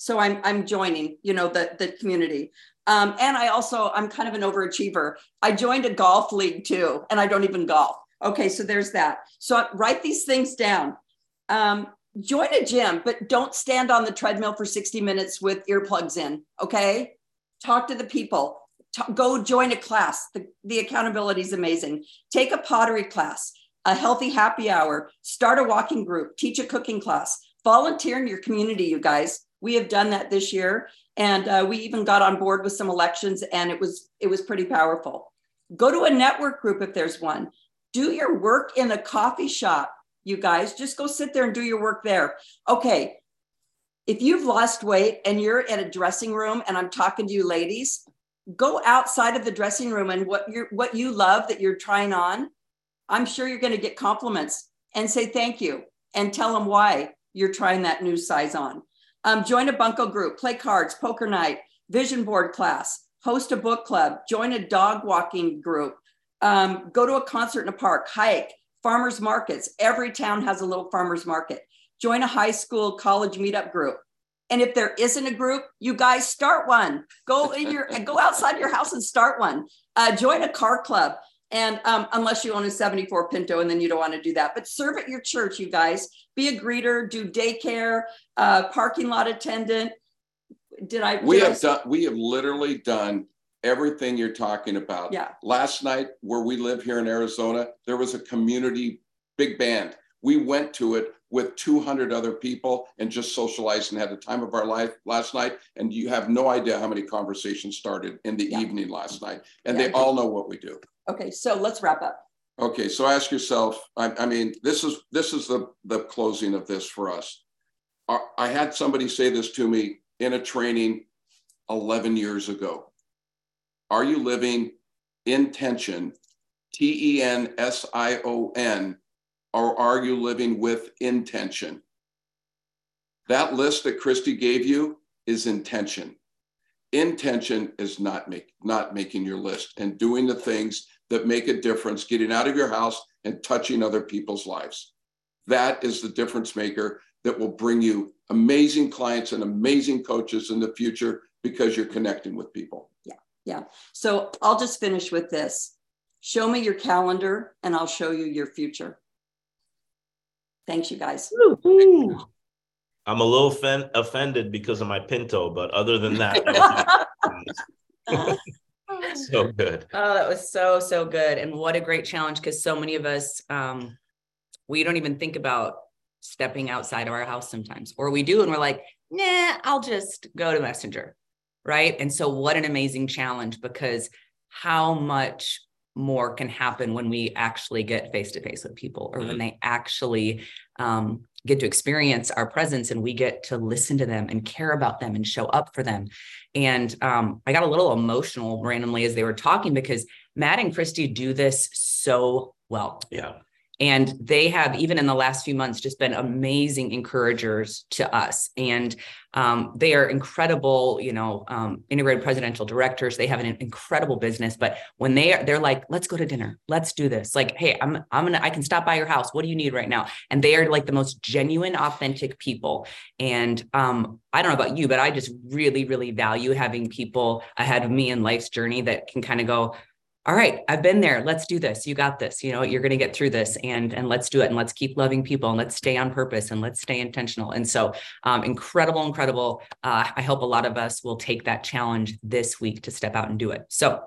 So I'm, I'm joining, you know, the, the community. Um, and I also, I'm kind of an overachiever. I joined a golf league too, and I don't even golf. Okay. So there's that. So write these things down. Um, join a gym, but don't stand on the treadmill for sixty minutes with earplugs in. Okay. Talk to the people, T- go join a class. The, the accountability is amazing. Take a pottery class, a healthy happy hour, start a walking group, teach a cooking class, volunteer in your community. You guys, we have done that this year. And, uh, we even got on board with some elections, and it was, it was pretty powerful. Go to a network group. If there's one, do your work in a coffee shop. You guys, just go sit there and do your work there. Okay. If you've lost weight and you're in a dressing room, and I'm talking to you ladies, go outside of the dressing room and what you what you love that you're trying on. I'm sure you're going to get compliments, and say thank you and tell them why you're trying that new size on. Um, join a bunco group, play cards, poker night, vision board class, host a book club, join a dog walking group, um, go to a concert in a park, hike, farmers markets. Every town has a little farmers market. Join a high school, college meetup group. And if there isn't a group, you guys start one. Go in your go outside your house and start one. Uh, join a car club. And um, unless you own a seventy-four Pinto, and then you don't want to do that. But serve at your church, you guys. Be a greeter. Do daycare. Uh, parking lot attendant. Did I? We did have I done. We have literally done everything you're talking about. Yeah. Last night, where we live here in Arizona, there was a community big band. We went to it with two hundred other people and just socialized and had the time of our life last night. And you have no idea how many conversations started in the yeah. evening last night. And yeah, they okay. all know what we do. Okay, so let's wrap up. Okay, so ask yourself, I, I mean, this is this is the, the closing of this for us. I, I had somebody say this to me in a training eleven years ago. Are you living intention, T E N S I O N, or are you living with intention? That list that Christy gave you is intention. Intention is not, make, not making your list and doing the things that make a difference, getting out of your house and touching other people's lives. That is the difference maker that will bring you amazing clients and amazing coaches in the future, because you're connecting with people. Yeah. Yeah. So I'll just finish with this. Show me your calendar and I'll show you your future. Thanks, you guys. Woo-hoo. I'm a little fen- offended because of my Pinto, but other than that, that was so good. Oh, that was so, so good. And what a great challenge, because so many of us, um, we don't even think about stepping outside of our house sometimes, or we do. And we're like, nah, I'll just go to Messenger. Right. And so what an amazing challenge, because how much more can happen when we actually get face to face with people, or mm-hmm. when they actually um, get to experience our presence, and we get to listen to them and care about them and show up for them. And um, I got a little emotional randomly as they were talking, because Matt and Christy do this so well. Yeah. And they have, even in the last few months, just been amazing encouragers to us. And um, they are incredible, you know, um, integrated presidential directors. They have an incredible business. But when they are, they're like, let's go to dinner. Let's do this. Like, hey, I'm, I'm gonna, I can stop by your house. What do you need right now? And they are like the most genuine, authentic people. And um, I don't know about you, but I just really, really value having people ahead of me in life's journey that can kind of go, all right, I've been there. Let's do this. You got this. You know, you're going to get through this, and, and let's do it. And let's keep loving people, and let's stay on purpose, and let's stay intentional. And so um, incredible, incredible. Uh, I hope a lot of us will take that challenge this week to step out and do it. So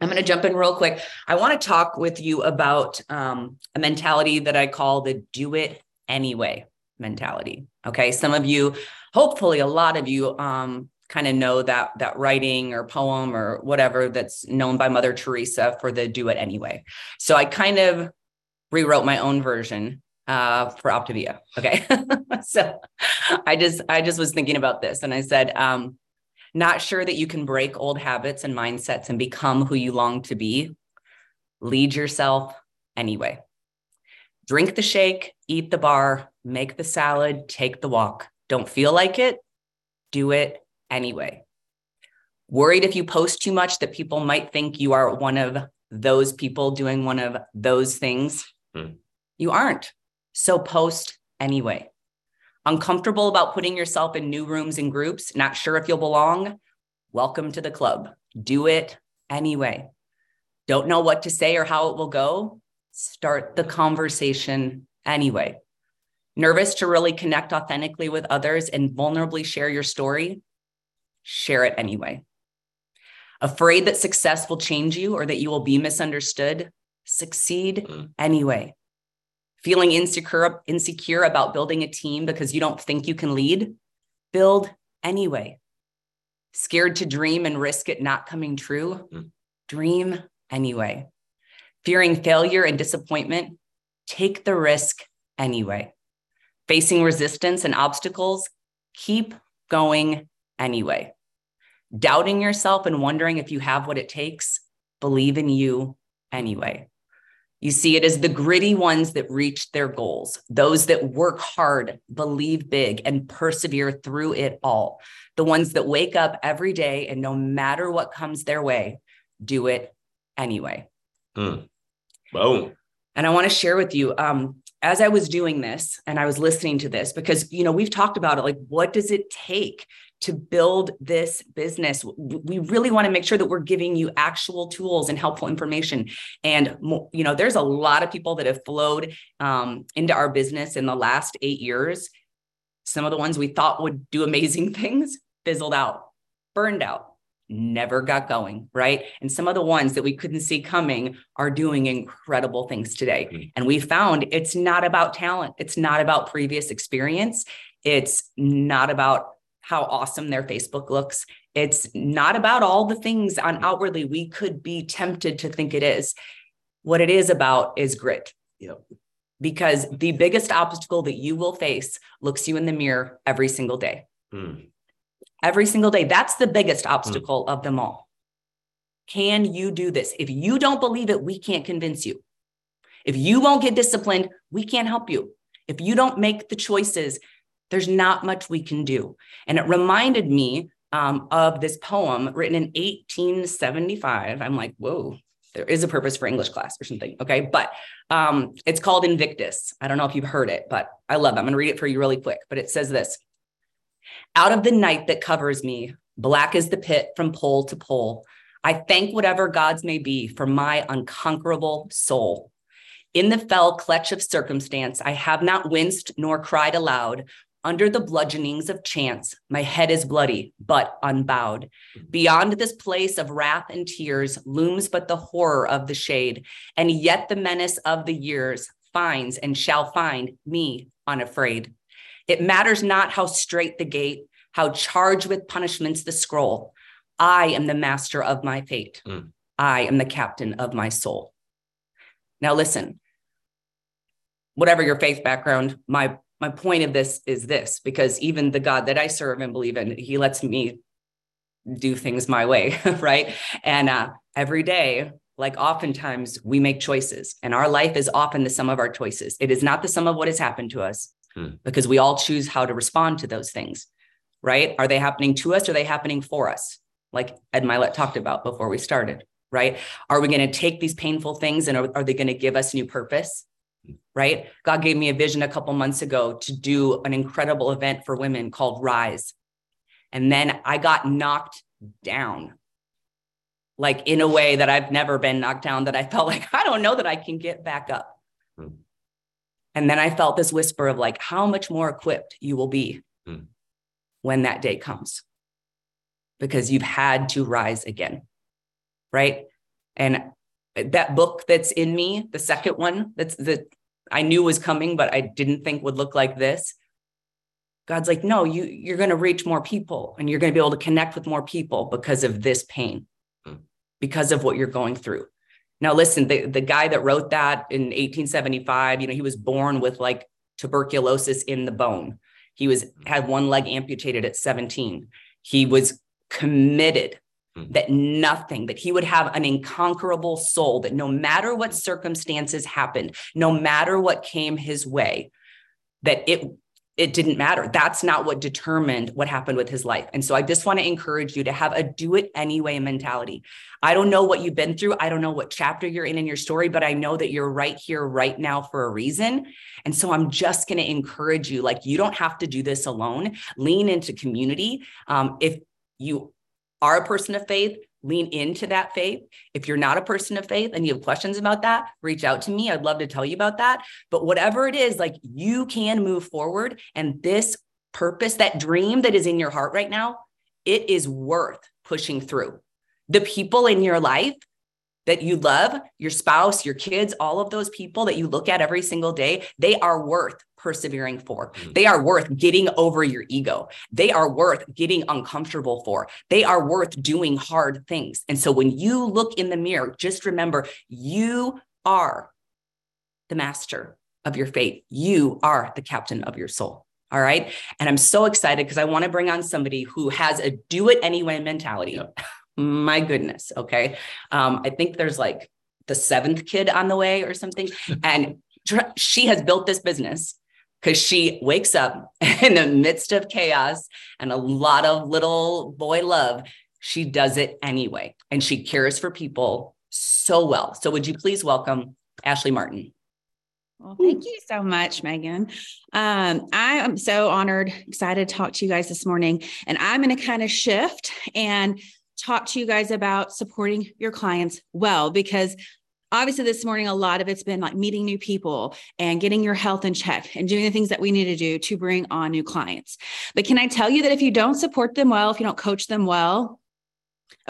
I'm going to jump in real quick. I want to talk with you about um, a mentality that I call the do it anyway mentality. Okay. Some of you, hopefully a lot of you, um, kind of know that that writing or poem or whatever that's known by Mother Teresa for the do it anyway. So I kind of rewrote my own version uh, for Optavia. Okay. So I just, I just was thinking about this and I said, um, not sure that you can break old habits and mindsets and become who you long to be. Lead yourself anyway. Drink the shake, eat the bar, make the salad, take the walk. Don't feel like it. Do it anyway. Worried if you post too much that people might think you are one of those people doing one of those things. Hmm. You aren't. So post anyway. Uncomfortable about putting yourself in new rooms and groups, not sure if you'll belong. Welcome to the club. Do it anyway. Don't know what to say or how it will go. Start the conversation anyway. Nervous to really connect authentically with others and vulnerably share your story? Share it anyway. Afraid that success will change you or that you will be misunderstood? Succeed mm. anyway. Feeling insecure, insecure about building a team because you don't think you can lead? Build anyway. Scared to dream and risk it not coming true? Mm. Dream anyway. Fearing failure and disappointment? Take the risk anyway. Facing resistance and obstacles, keep going anyway. Doubting yourself and wondering if you have what it takes, believe in you anyway. You see, it is the gritty ones that reach their goals, those that work hard, believe big, and persevere through it all. The ones that wake up every day and no matter what comes their way, do it anyway. Mm. Boom. And I want to share with you, um, as I was doing this and I was listening to this, because, you know, we've talked about it, like, what does it take to build this business? We really want to make sure that we're giving you actual tools and helpful information. And, you know, there's a lot of people that have flowed um, into our business in the last eight years. Some of the ones we thought would do amazing things fizzled out, burned out, never got going, right? And some of the ones that we couldn't see coming are doing incredible things today. Mm-hmm. And we found it's not about talent. It's not about previous experience. It's not about how awesome their Facebook looks. It's not about all the things on outwardly we could be tempted to think it is. What it is about is grit. Yep. Because the biggest obstacle that you will face looks you in the mirror every single day. Mm. Every single day. That's the biggest obstacle mm. of them all. Can you do this? If you don't believe it, we can't convince you. If you won't get disciplined, we can't help you. If you don't make the choices, there's not much we can do. And it reminded me um, of this poem written in eighteen seventy-five. I'm like, whoa, there is a purpose for English class or something. Okay. But um, it's called Invictus. I don't know if you've heard it, but I love it. I'm going to read it for you really quick, but it says this. Out of the night that covers me, black is the pit from pole to pole. I thank whatever gods may be for my unconquerable soul. In the fell clutch of circumstance, I have not winced nor cried aloud. Under the bludgeonings of chance, my head is bloody, but unbowed. Beyond this place of wrath and tears looms but the horror of the shade, and yet the menace of the years finds and shall find me unafraid. It matters not how straight the gate, how charged with punishments the scroll. I am the master of my fate. Mm. I am the captain of my soul. Now listen, whatever your faith background, my, my point of this is this, because even the God that I serve and believe in, he lets me do things my way, right? And uh, every day, like oftentimes, we make choices, and our life is often the sum of our choices. It is not the sum of what has happened to us. Because we all choose how to respond to those things, right? Are they happening to us? Or are they happening for us? Like Ed Milet talked about before we started, right? Are we going to take these painful things and are, are they going to give us new purpose, right? God gave me a vision a couple months ago to do an incredible event for women called Rise. And then I got knocked down, like in a way that I've never been knocked down, that I felt like, I don't know that I can get back up. Mm. And then I felt this whisper of like, how much more equipped you will be mm. when that day comes, because you've had to rise again, right? And that book that's in me, the second one that's that I knew was coming, but I didn't think would look like this. God's like, no, you, you're going to reach more people and you're going to be able to connect with more people because of this pain, mm. because of what you're going through. Now, listen, the, the guy that wrote that in eighteen seventy-five, you know, he was born with like tuberculosis in the bone. He was, had one leg amputated at seventeen. He was committed mm. that nothing, that he would have an unconquerable soul, that no matter what circumstances happened, no matter what came his way, that it, it didn't matter. That's not what determined what happened with his life. And so I just want to encourage you to have a do it anyway mentality. I don't know what you've been through. I don't know what chapter you're in in your story, but I know that you're right here right now for a reason. And so I'm just going to encourage you, like, you don't have to do this alone. Lean into community. Um, if you are a person of faith, lean into that faith. If you're not a person of faith and you have questions about that, reach out to me. I'd love to tell you about that. But whatever it is, like, you can move forward. And this purpose, that dream that is in your heart right now, it is worth pushing through. The people in your life that you love, your spouse, your kids, all of those people that you look at every single day, they are worth persevering for. Mm-hmm. They are worth getting over your ego. They are worth getting uncomfortable for. They are worth doing hard things. And so when you look in the mirror, just remember, you are the master of your fate. You are the captain of your soul. All right. And I'm so excited because I want to bring on somebody who has a do it anyway mentality. Yeah. My goodness. Okay. Um, I think there's like the seventh kid on the way or something. And tr- she has built this business because she wakes up in the midst of chaos and a lot of little boy love. She does it anyway. And she cares for people so well. So would you please welcome Ashley Martin? Well, thank you so much, Megan. Um, I am so honored, excited to talk to you guys this morning. And I'm going to kind of shift and talk to you guys about supporting your clients well, because obviously this morning, a lot of it's been like meeting new people and getting your health in check and doing the things that we need to do to bring on new clients. But can I tell you that if you don't support them well, if you don't coach them well,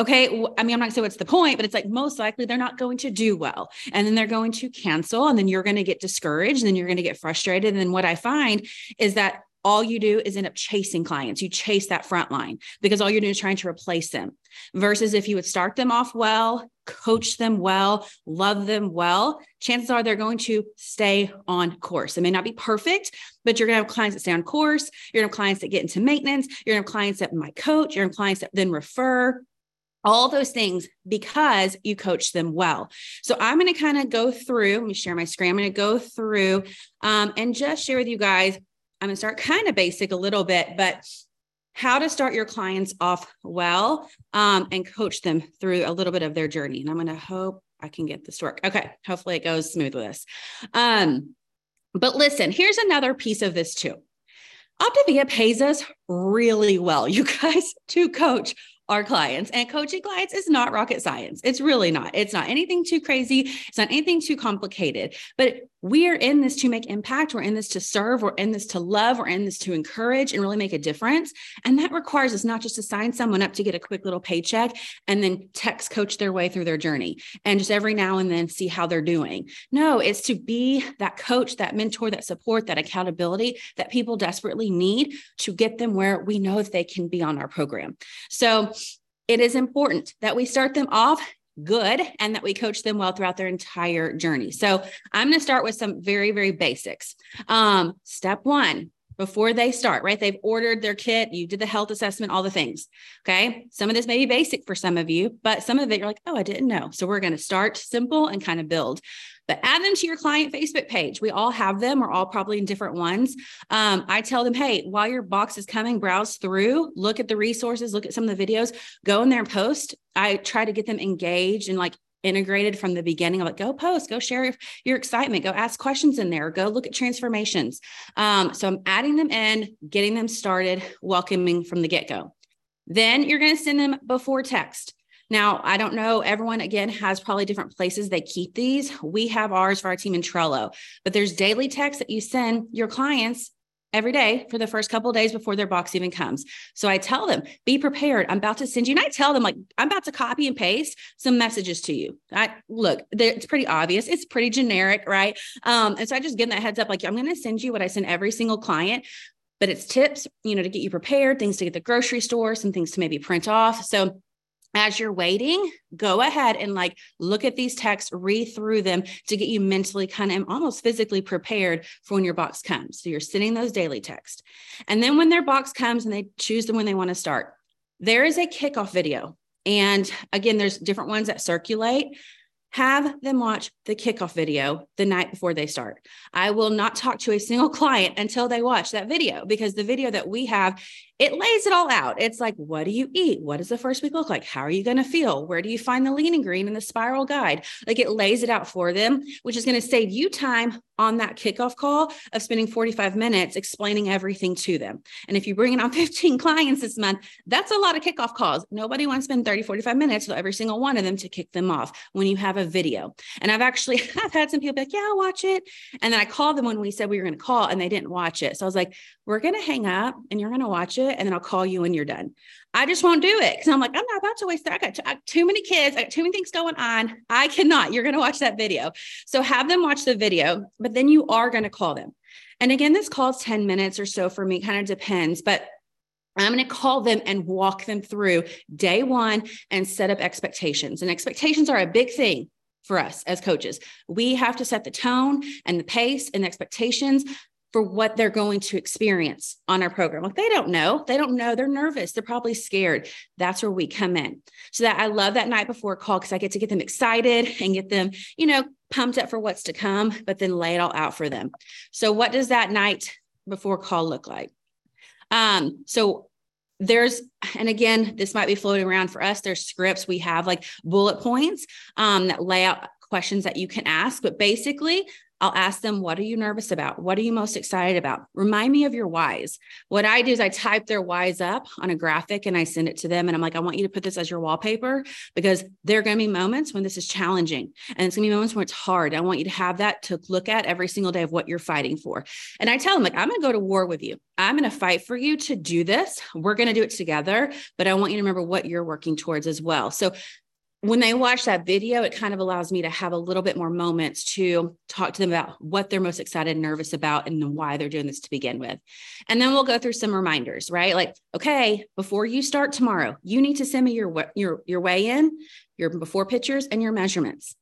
okay, I mean, I'm not gonna say what's the point, but it's like, most likely they're not going to do well. And then they're going to cancel, and then you're going to get discouraged, and then you're going to get frustrated. And then what I find is that all you do is end up chasing clients. You chase that front line because all you're doing is trying to replace them, versus if you would start them off well, coach them well, love them well, chances are they're going to stay on course. It may not be perfect, but you're going to have clients that stay on course. You're going to have clients that get into maintenance. You're going to have clients that might coach. You're going to have clients that then refer. All those things because you coach them well. So I'm going to kind of go through, let me share my screen. I'm going to go through um, and just share with you guys. I'm going to start kind of basic a little bit, but how to start your clients off well um, and coach them through a little bit of their journey. And I'm going to hope I can get this to work. Okay. Hopefully it goes smooth with this. Um, but listen, here's another piece of this too. Optavia pays us really well, you guys, to coach our clients, and coaching clients is not rocket science. It's really not. It's not anything too crazy. It's not anything too complicated, but we are in this to make impact. We're in this to serve. We're in this to love. We're in this to encourage and really make a difference. And that requires us not just to sign someone up to get a quick little paycheck and then text coach their way through their journey and just every now and then see how they're doing. No, it's to be that coach, that mentor, that support, that accountability that people desperately need to get them where we know that they can be on our program. So it is important that we start them off good and that we coach them well throughout their entire journey. So I'm going to start with some very, very basics. Um, step one, before they start, right? They've ordered their kit. You did the health assessment, all the things. Okay. Some of this may be basic for some of you, but some of it you're like, oh, I didn't know. So we're going to start simple and kind of build, but add them to your client Facebook page. We all have them. We're all probably in different ones. Um, I tell them, hey, while your box is coming, browse through, look at the resources, look at some of the videos, go in there and post. I try to get them engaged and like integrated from the beginning. I'm like, go post, go share your excitement, go ask questions in there, go look at transformations. Um, so I'm adding them in, getting them started, welcoming from the get-go. Then you're going to send them before text. Now, I don't know, everyone, again, has probably different places they keep these. We have ours for our team in Trello, but there's daily texts that you send your clients every day for the first couple of days before their box even comes. So I tell them, be prepared. I'm about to send you, and I tell them, like, I'm about to copy and paste some messages to you. I look, it's pretty obvious. It's pretty generic, right? Um, and so I just give them that heads up, like, I'm going to send you what I send every single client. but it's tips, you know, to get you prepared, things to get the grocery store, some things to maybe print off. So as you're waiting, go ahead and like, look at these texts, read through them to get you mentally kind of almost physically prepared for when your box comes. So you're sending those daily texts. And then when their box comes and they choose them when they want to start, there is a kickoff video. And again, there's different ones that circulate. Have them watch the kickoff video the night before they start. I will not talk to a single client until they watch that video, because the video that we have, it lays it all out. It's like, what do you eat? What does the first week look like? How are you going to feel? Where do you find the lean and green and the spiral guide? Like, it lays it out for them, which is going to save you time on that kickoff call of spending forty-five minutes explaining everything to them. And if you bring in on fifteen clients this month, that's a lot of kickoff calls. Nobody wants to spend thirty, forty-five minutes with every single one of them to kick them off when you have a video. And I've actually, I've had some people be like, yeah, I'll watch it. And then I called them when we said we were going to call and they didn't watch it. So I was like, we're going to hang up and you're going to watch it. And then I'll call you when you're done. I just won't do it. Cause I'm like, I'm not about to waste that. I got too, I got too many kids. I got too many things going on. I cannot, you're going to watch that video. So have them watch the video, but then you are going to call them. And again, this call's ten minutes or so for me, kind of depends, but I'm going to call them and walk them through day one and set up expectations. And expectations are a big thing for us as coaches. We have to set the tone and the pace and expectations for what they're going to experience on our program. Like, they don't know, they don't know, they're nervous, they're probably scared. That's where we come in. So that I love that night before call, because I get to get them excited and get them, you know, pumped up for what's to come, but then lay it all out for them. So what does that night before call look like? Um, so there's, and again, this might be floating around for us. There's scripts. We have like bullet points um, that lay out questions that you can ask, but basically I'll ask them, what are you nervous about? What are you most excited about? Remind me of your whys. What I do is I type their whys up on a graphic and I send it to them. And I'm like, I want you to put this as your wallpaper, because there are going to be moments when this is challenging and it's going to be moments when it's hard. I want you to have that to look at every single day of what you're fighting for. And I tell them, like, I'm going to go to war with you. I'm going to fight for you to do this. We're going to do it together, but I want you to remember what you're working towards as well. So when they watch that video, it kind of allows me to have a little bit more moments to talk to them about what they're most excited and nervous about and why they're doing this to begin with. And then we'll go through some reminders, right? Like, okay, before you start tomorrow, you need to send me your, your, your weigh-in, your before pictures, and your measurements.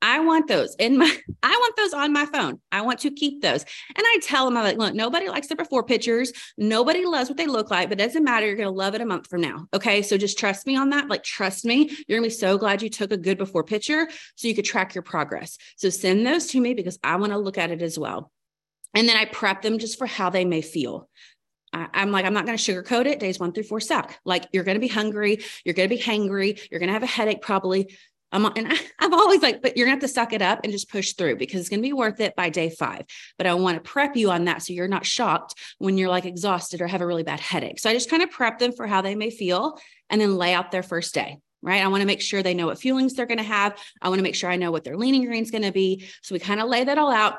I want those in my, I want those on my phone. I want to keep those. And I tell them, I'm like, look, nobody likes their before pictures. Nobody loves what they look like, but it doesn't matter. You're going to love it a month from now. Okay. So just trust me on that. Like, trust me. You're going to be so glad you took a good before picture so you could track your progress. So send those to me because I want to look at it as well. And then I prep them just for how they may feel. I'm like, I'm not going to sugarcoat it. Days one through four suck. Like, you're going to be hungry. You're going to be hangry. You're going to have a headache probably. I'm, and I, I'm always like, but you're gonna have to suck it up and just push through, because it's gonna be worth it by day five. But I want to prep you on that so you're not shocked when you're like exhausted or have a really bad headache. So I just kind of prep them for how they may feel and then lay out their first day, right? I want to make sure they know what feelings they're going to have. I want to make sure I know what their leaning green is going to be. So we kind of lay that all out.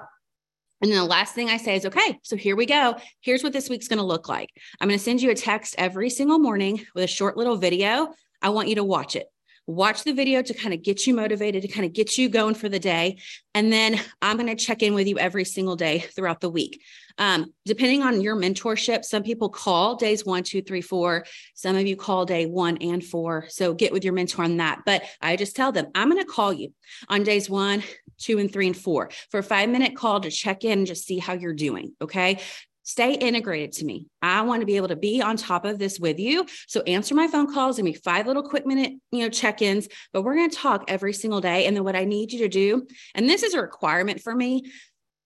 And then the last thing I say is, okay, so here we go. Here's what this week's going to look like. I'm going to send you a text every single morning with a short little video. I want you to watch it. Watch the video to kind of get you motivated, to kind of get you going for the day. And then I'm going to check in with you every single day throughout the week. Um, depending on your mentorship, some people call days one, two, three, four. Some of you call day one and four. So get with your mentor on that. But I just tell them, I'm going to call you on days one, two, and three, and four for a five minute call to check in and just see how you're doing. Okay. Stay integrated to me. I want to be able to be on top of this with you. So answer my phone calls and be five little quick minute, you know, check-ins, but we're going to talk every single day. And then what I need you to do, and this is a requirement for me.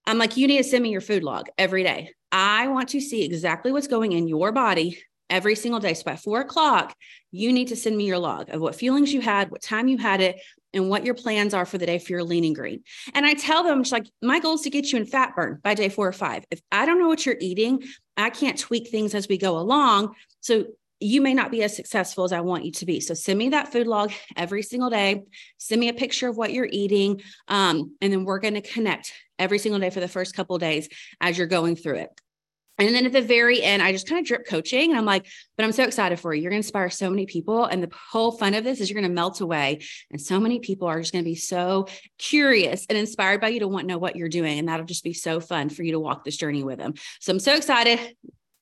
I'm like, you need to send me your food log every day. I want to see exactly what's going in your body every single day. So by four o'clock, you need to send me your log of what feelings you had, what time you had it, and what your plans are for the day for your lean and green. And I tell them, just like, my goal is to get you in fat burn by day four or five. If I don't know what you're eating, I can't tweak things as we go along. So you may not be as successful as I want you to be. So send me that food log every single day. Send me a picture of what you're eating. Um, and then we're going to connect every single day for the first couple of days as you're going through it. And then at the very end, I just kind of drip coaching. And I'm like, but I'm so excited for you. You're going to inspire so many people. And the whole fun of this is you're going to melt away. And so many people are just going to be so curious and inspired by you to want to know what you're doing. And that'll just be so fun for you to walk this journey with them. So I'm so excited.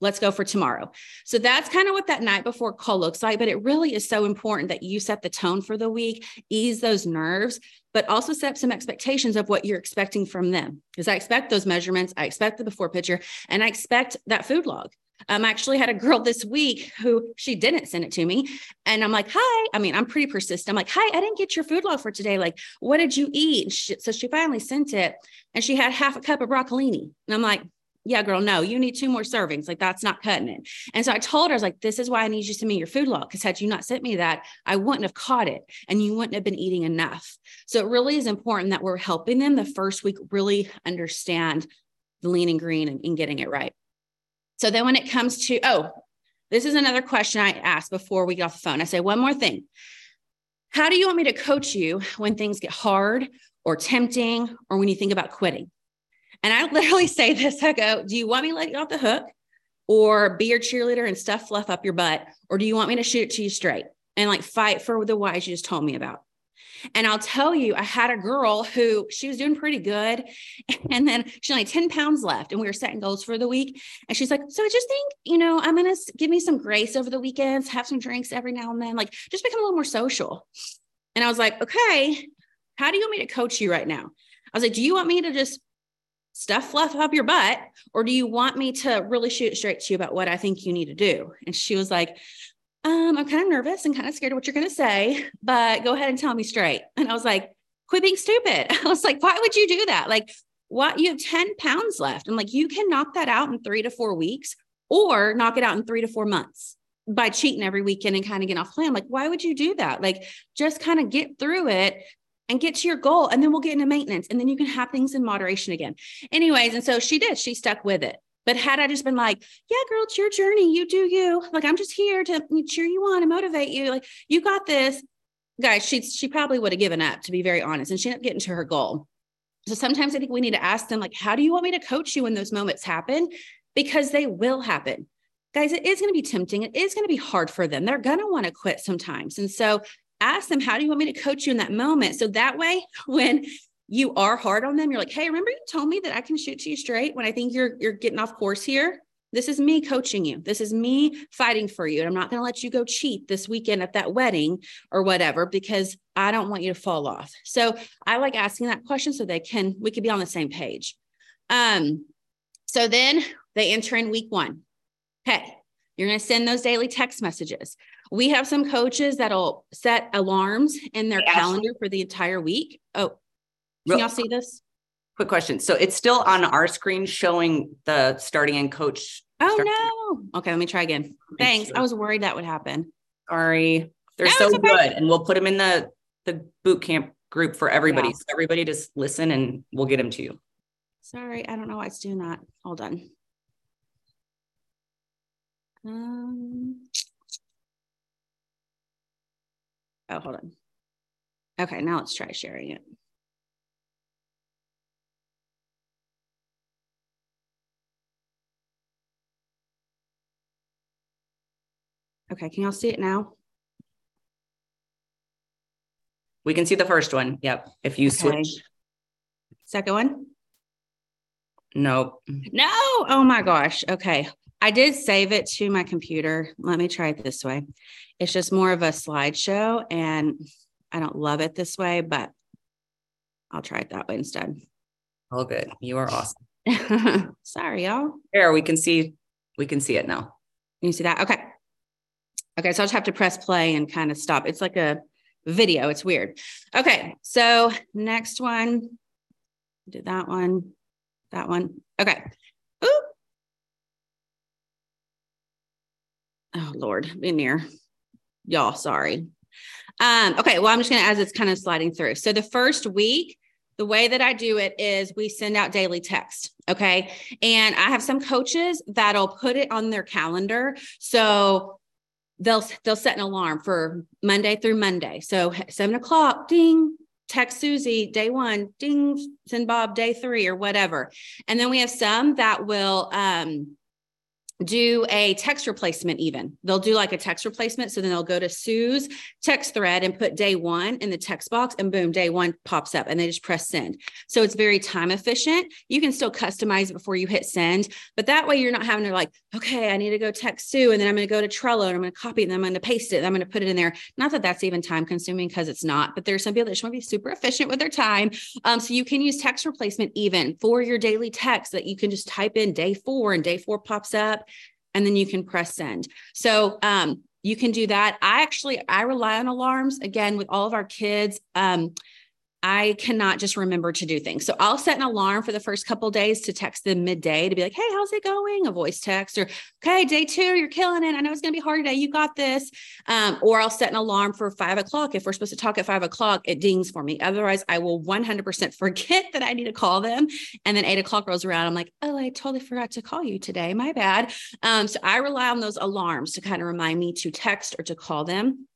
let's go for tomorrow. So that's kind of what that night before call looks like, but it really is so important that you set the tone for the week, ease those nerves, but also set up some expectations of what you're expecting from them. Because I expect those measurements, I expect the before picture, and I expect that food log. Um, I actually had a girl this week who she didn't send it to me. And I'm like, hi, I mean, I'm pretty persistent. I'm like, hi, I didn't get your food log for today. Like, what did you eat? And she, so she finally sent it and she had half a cup of broccolini. And I'm like, yeah, girl, no, you need two more servings. Like, that's not cutting it. And so I told her, I was like, this is why I need you to send me your food log. Because had you not sent me that, I wouldn't have caught it and you wouldn't have been eating enough. So it really is important that we're helping them the first week really understand the lean and green and, and getting it right. So then when it comes to, oh, this is another question I asked before we get off the phone. I say, one more thing. How do you want me to coach you when things get hard or tempting or when you think about quitting? And I literally say this, I go, do you want me to let you off the hook or be your cheerleader and stuff fluff up your butt? Or do you want me to shoot it to you straight and like fight for the whys you just told me about? And I'll tell you, I had a girl who she was doing pretty good. And then she only had ten pounds left and we were setting goals for the week. And she's like, so I just think, you know, I'm going to give me some grace over the weekends, have some drinks every now and then, like just become a little more social. And I was like, okay, how do you want me to coach you right now? I was like, do you want me to just stuff fluff up your butt? Or do you want me to really shoot straight to you about what I think you need to do? And she was like, Um, I'm kind of nervous and kind of scared of what you're going to say, but go ahead and tell me straight. And I was like, quit being stupid. I was like, why would you do that? Like, what? You have ten pounds left. I'm like, you can knock that out in three to four weeks or knock it out in three to four months by cheating every weekend and kind of getting off plan. Like, why would you do that? Like, just kind of get through it and get to your goal. And then we'll get into maintenance and then you can have things in moderation again. Anyways. And so she did, she stuck with it. But had I just been like, yeah, girl, it's your journey. You do you. Like, I'm just here to cheer you on and motivate you. Like, you got this. Guys, she, she probably would have given up, to be very honest. And she ended up getting to her goal. So sometimes I think we need to ask them, like, how do you want me to coach you when those moments happen? Because they will happen. Guys, it is going to be tempting. It is going to be hard for them. They're going to want to quit sometimes. And so ask them, how do you want me to coach you in that moment? So that way, when you are hard on them, you're like, hey, remember you told me that I can shoot to you straight when I think you're you're getting off course here? This is me coaching you. This is me fighting for you. And I'm not going to let you go cheat this weekend at that wedding or whatever, because I don't want you to fall off. So I like asking that question so they can, we could be on the same page. Um, so then they enter in week one. Hey, you're going to send those daily text messages. We have some coaches that'll set alarms in their yes. calendar for the entire week. Oh, can y'all see this? Quick question. So it's still on our screen showing the starting and coach. Oh, start- no. Okay. Let me try again. Thanks. I was worried that would happen. Sorry. They're no, so okay. good. And we'll put them in the, the boot camp group for everybody. Yeah. So everybody just listen and we'll get them to you. Sorry. I don't know why it's doing that. Hold on. Um, oh, hold on. Okay. Now let's try sharing it. Okay. Can y'all see it now? We can see the first one. Yep. If you okay. switch. Second one? Nope. No. Oh my gosh. Okay. I did save it to my computer. Let me try it this way. It's just more of a slideshow and I don't love it this way, but I'll try it that way instead. All good. You are awesome. Sorry, y'all. There, we can see, we can see it now. You see that? Okay. Okay. So I'll just have to press play and kind of stop. It's like a video. It's weird. Okay. So next one, did that one, that one. Okay. Ooh. Oh Lord, in here. Y'all, sorry. Um, okay. Well, I'm just going to, as it's kind of sliding through. So the first week, the way that I do it is we send out daily text. Okay. And I have some coaches that'll put it on their calendar. So They'll, they'll set an alarm for Monday through Monday. So seven o'clock, ding, text Susie day one, ding, send Bob day three or whatever. And then we have some that will, um, do a text replacement even. They'll do like a text replacement. So then they'll go to Sue's text thread and put day one in the text box, and boom, day one pops up and they just press send. So it's very time efficient. You can still customize it before you hit send, but that way you're not having to like, okay, I need to go text Sue and then I'm going to go to Trello and I'm going to copy it and I'm going to paste it and I'm going to put it in there. Not that that's even time consuming, because it's not, but there's some people that just want to be super efficient with their time. Um, so you can use text replacement even for your daily text that you can just type in day four and day four pops up. And then you can press send. So, um, you can do that. I actually, I rely on alarms again with all of our kids. Um, I cannot just remember to do things. So I'll set an alarm for the first couple of days to text them midday to be like, hey, how's it going? A voice text, or, okay, day two, you're killing it. I know it's going to be hard today. You got this. Um, or I'll set an alarm for five o'clock. If we're supposed to talk at five o'clock, it dings for me. Otherwise I will one hundred percent forget that I need to call them. And then eight o'clock rolls around. I'm like, oh, I totally forgot to call you today. My bad. Um, so I rely on those alarms to kind of remind me to text or to call them,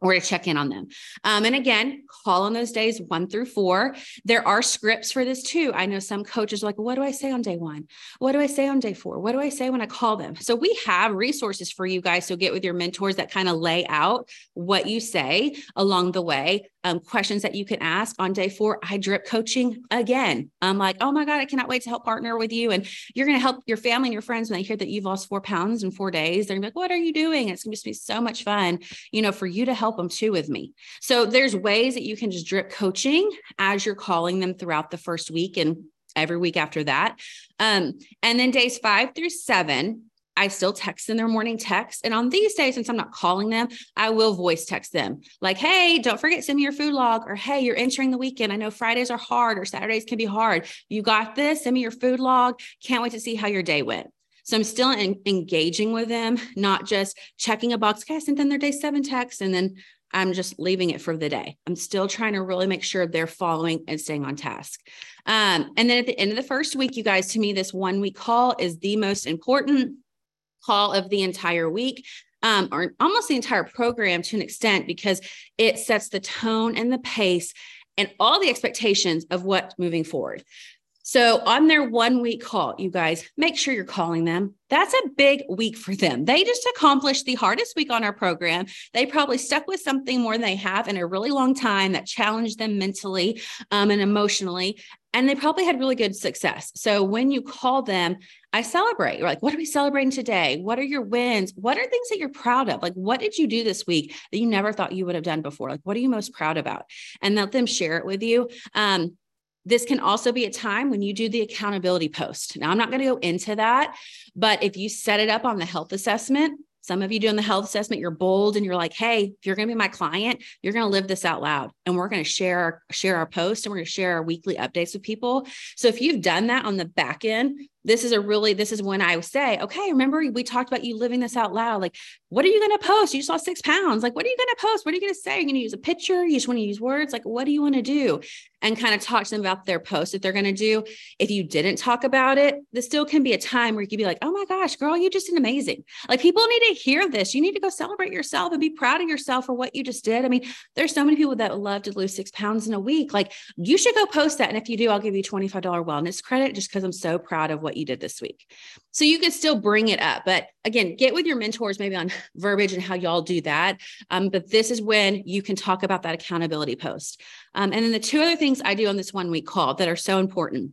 or to check in on them. Um, and again, call on those days one through four. There are scripts for this too. I know some coaches are like, what do I say on day one? What do I say on day four? What do I say when I call them? So we have resources for you guys. So get with your mentors that kind of lay out what you say along the way. Um, questions that you can ask on day four. I drip coaching again. I'm like, oh my God, I cannot wait to help partner with you. And you're going to help your family and your friends when they hear that you've lost four pounds in four days. They're gonna be like, what are you doing? It's going to be so much fun, you know, for you to help them too with me. So there's ways that you can just drip coaching as you're calling them throughout the first week and every week after that. Um, and then days five through seven, I still text in their morning text. And on these days, since I'm not calling them, I will voice text them like, hey, don't forget, send me your food log, or, hey, you're entering the weekend. I know Fridays are hard, or Saturdays can be hard. You got this. Send me your food log. Can't wait to see how your day went. So I'm still in, engaging with them, not just checking a box. Okay, I sent them their day seven text and then I'm just leaving it for the day. I'm still trying to really make sure they're following and staying on task. Um, and then at the end of the first week, you guys, to me, this one week call is the most important call of the entire week, um, or almost the entire program to an extent, because it sets the tone and the pace and all the expectations of what moving forward. So on their one week call, you guys, make sure you're calling them. That's a big week for them. They just accomplished the hardest week on our program. They probably stuck with something more than they have in a really long time that challenged them mentally, um, and emotionally. And they probably had really good success. So when you call them, I celebrate. You're like, what are we celebrating today? What are your wins? What are things that you're proud of? Like, what did you do this week that you never thought you would have done before? Like, what are you most proud about? And let them share it with you. Um, This can also be a time when you do the accountability post. Now, I'm not going to go into that, but if you set it up on the health assessment, some of you doing the health assessment, you're bold and you're like, hey, if you're going to be my client, you're going to live this out loud. And we're going to share, share our post, and we're going to share our weekly updates with people. So if you've done that on the back end, this is a really, this is when I say, okay, remember we talked about you living this out loud. Like, what are you going to post? You just lost six pounds. Like, what are you going to post? What are you going to say? You're going to use a picture. You just want to use words. Like, what do you want to do? And kind of talk to them about their post that they're going to do. If you didn't talk about it, this still can be a time where you could be like, oh my gosh, girl, you just did amazing. Like, people need to hear this. You need to go celebrate yourself and be proud of yourself for what you just did. I mean, there's so many people that love to lose six pounds in a week. Like, you should go post that. And if you do, I'll give you twenty-five dollars wellness credit just because I'm so proud of what you did this week. So you can still bring it up, but again, get with your mentors, maybe on verbiage and how y'all do that. Um, but this is when you can talk about that accountability post. Um, and then the two other things I do on this one week call that are so important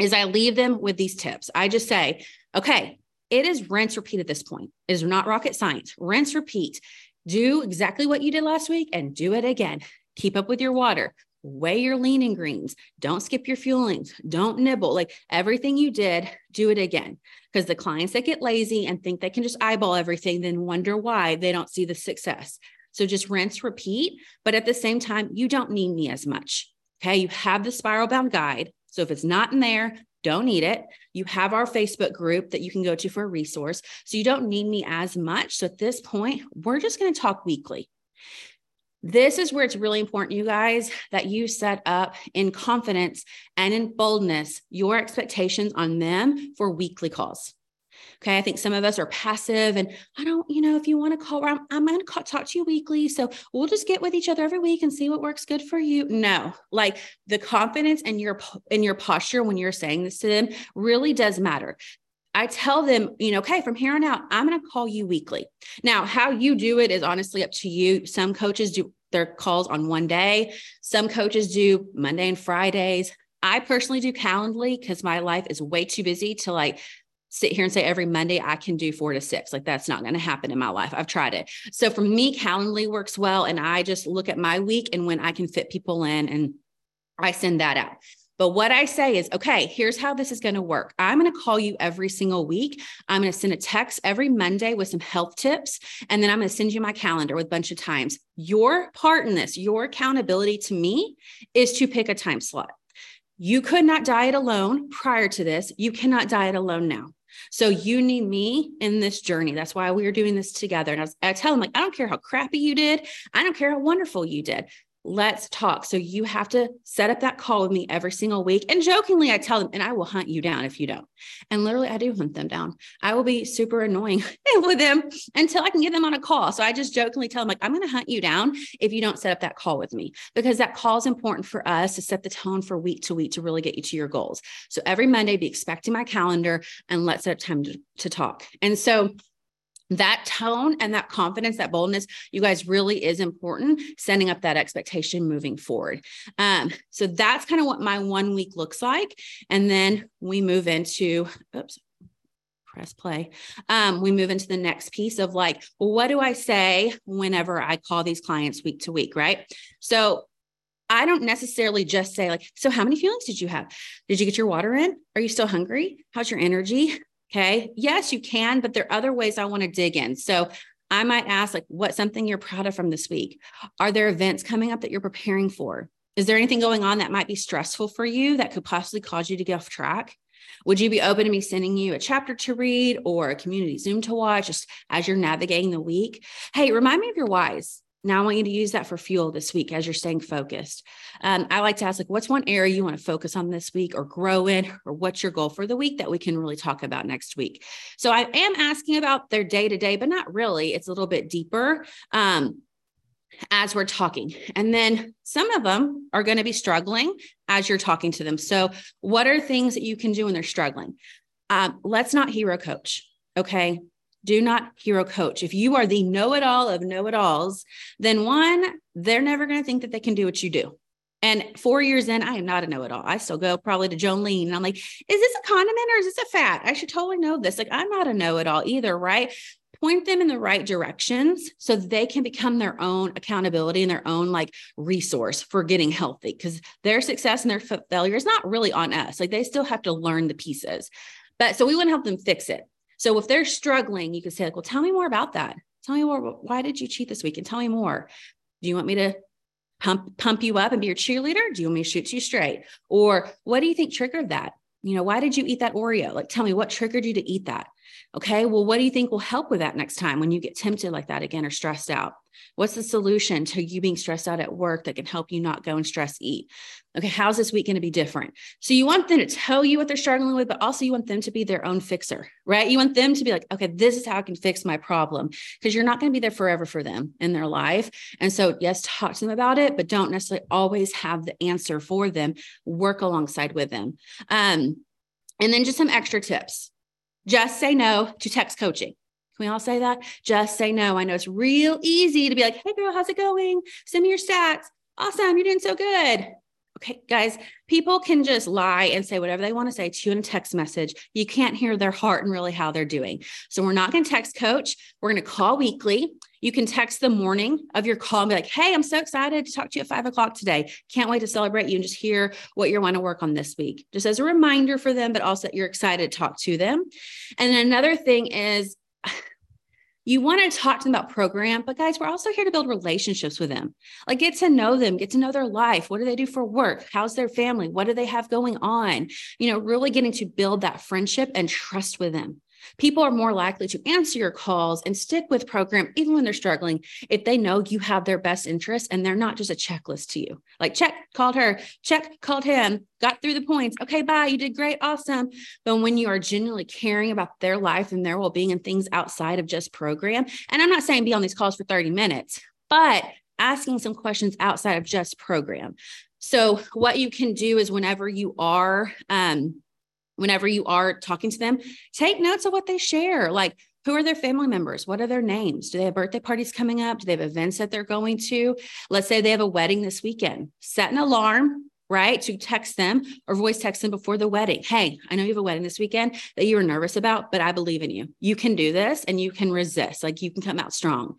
is I leave them with these tips. I just say, okay, it is rinse repeat at this point. It is not rocket science. Rinse repeat. Do exactly what you did last week and do it again. Keep up with your water. Weigh your lean and greens. Don't skip your fuelings. Don't nibble. Like, everything you did, do it again. Because the clients that get lazy and think they can just eyeball everything, then wonder why they don't see the success. So just rinse, repeat. But at the same time, you don't need me as much. Okay. You have the spiral bound guide. So if it's not in there, don't need it. You have our Facebook group that you can go to for a resource. So you don't need me as much. So at this point, we're just going to talk weekly. This is where it's really important, you guys, that you set up in confidence and in boldness your expectations on them for weekly calls. Okay. I think some of us are passive and I don't, you know, if you want to call, I'm, I'm going to call, talk to you weekly. So we'll just get with each other every week and see what works good for you. No, like, the confidence and your, in your posture when you're saying this to them really does matter. I tell them, you know, okay, from here on out, I'm going to call you weekly. Now, how you do it is honestly up to you. Some coaches do their calls on one day. Some coaches do Monday and Fridays. I personally do Calendly because my life is way too busy to like sit here and say every Monday I can do four to six. Like that's not going to happen in my life. I've tried it. So for me, Calendly works well. And I just look at my week and when I can fit people in and I send that out. But what I say is, okay, here's how this is going to work. I'm going to call you every single week. I'm going to send a text every Monday with some health tips. And then I'm going to send you my calendar with a bunch of times. Your part in this, your accountability to me is to pick a time slot. You could not diet alone prior to this. You cannot diet alone now. So you need me in this journey. That's why we are doing this together. And I, was, I tell them, like, I don't care how crappy you did. I don't care how wonderful you did. Let's talk. So you have to set up that call with me every single week. And jokingly, I tell them, and I will hunt you down if you don't. And literally, I do hunt them down. I will be super annoying with them until I can get them on a call. So I just jokingly tell them, like, I'm going to hunt you down if you don't set up that call with me, because that call is important for us to set the tone for week to week to really get you to your goals. So every Monday, be expecting my calendar and let's set up time to, to talk. And so that tone and that confidence, that boldness, you guys, really is important, setting up that expectation moving forward. Um, so that's kind of what my one week looks like. And then we move into, oops, press play. Um, we move into the next piece of like, what do I say whenever I call these clients week to week, right? So I don't necessarily just say like, so how many feelings did you have? Did you get your water in? Are you still hungry? How's your energy? Okay. Yes, you can, but there are other ways I want to dig in. So I might ask like, what's something you're proud of from this week? Are there events coming up that you're preparing for? Is there anything going on that might be stressful for you that could possibly cause you to get off track? Would you be open to me sending you a chapter to read or a community Zoom to watch just as you're navigating the week? Hey, remind me of your whys. Now I want you to use that for fuel this week as you're staying focused. Um, I like to ask like, what's one area you want to focus on this week or grow in, or what's your goal for the week that we can really talk about next week? So I am asking about their day-to-day, but not really. It's a little bit deeper um, as we're talking. And then some of them are going to be struggling as you're talking to them. So what are things that you can do when they're struggling? Um, let's not hero coach. Okay. Do not hero coach. If you are the know-it-all of know-it-alls, then one, they're never going to think that they can do what you do. And four years in, I am not a know-it-all. I still go probably to Jolene and I'm like, is this a condiment or is this a fat? I should totally know this. Like, I'm not a know-it-all either, right? Point them in the right directions so they can become their own accountability and their own like resource for getting healthy, because their success and their failure is not really on us. Like, they still have to learn the pieces, but so we want to help them fix it. So if they're struggling, you can say, like, well, tell me more about that. Tell me more. Why did you cheat this week? And tell me more. Do you want me to pump, pump you up and be your cheerleader? Do you want me to shoot you straight? Or what do you think triggered that? You know, why did you eat that Oreo? Like, tell me what triggered you to eat that. Okay. Well, what do you think will help with that next time when you get tempted like that again or stressed out? What's the solution to you being stressed out at work that can help you not go and stress eat? Okay. How's this week going to be different? So you want them to tell you what they're struggling with, but also you want them to be their own fixer, right? You want them to be like, okay, this is how I can fix my problem, because you're not going to be there forever for them in their life. And so yes, talk to them about it, but don't necessarily always have the answer for them. Work alongside with them. Um, and then just some extra tips. Just say no to text coaching. Can we all say that? Just say no. I know it's real easy to be like, hey girl, how's it going? Send me your stats. Awesome. You're doing so good. Okay, guys, people can just lie and say whatever they want to say to you in a text message. You can't hear their heart and really how they're doing. So we're not going to text coach. We're going to call weekly. You can text the morning of your call and be like, hey, I'm so excited to talk to you at five o'clock today. Can't wait to celebrate you and just hear what you want to work on this week. Just as a reminder for them, but also that you're excited to talk to them. And then another thing is you want to talk to them about program, but guys, we're also here to build relationships with them. Like, get to know them, get to know their life. What do they do for work? How's their family? What do they have going on? You know, really getting to build that friendship and trust with them. People are more likely to answer your calls and stick with program, even when they're struggling, if they know you have their best interests and they're not just a checklist to you. Like, check, called her, check, called him, got through the points. Okay, bye, you did great, awesome. But when you are genuinely caring about their life and their well-being and things outside of just program, and I'm not saying be on these calls for thirty minutes, but asking some questions outside of just program. So what you can do is whenever you are, um, whenever you are talking to them, take notes of what they share. Like, who are their family members? What are their names? Do they have birthday parties coming up? Do they have events that they're going to? Let's say they have a wedding this weekend. Set an alarm, right, to text them or voice text them before the wedding. Hey, I know you have a wedding this weekend that you were nervous about, but I believe in you. You can do this and you can resist. Like, you can come out strong.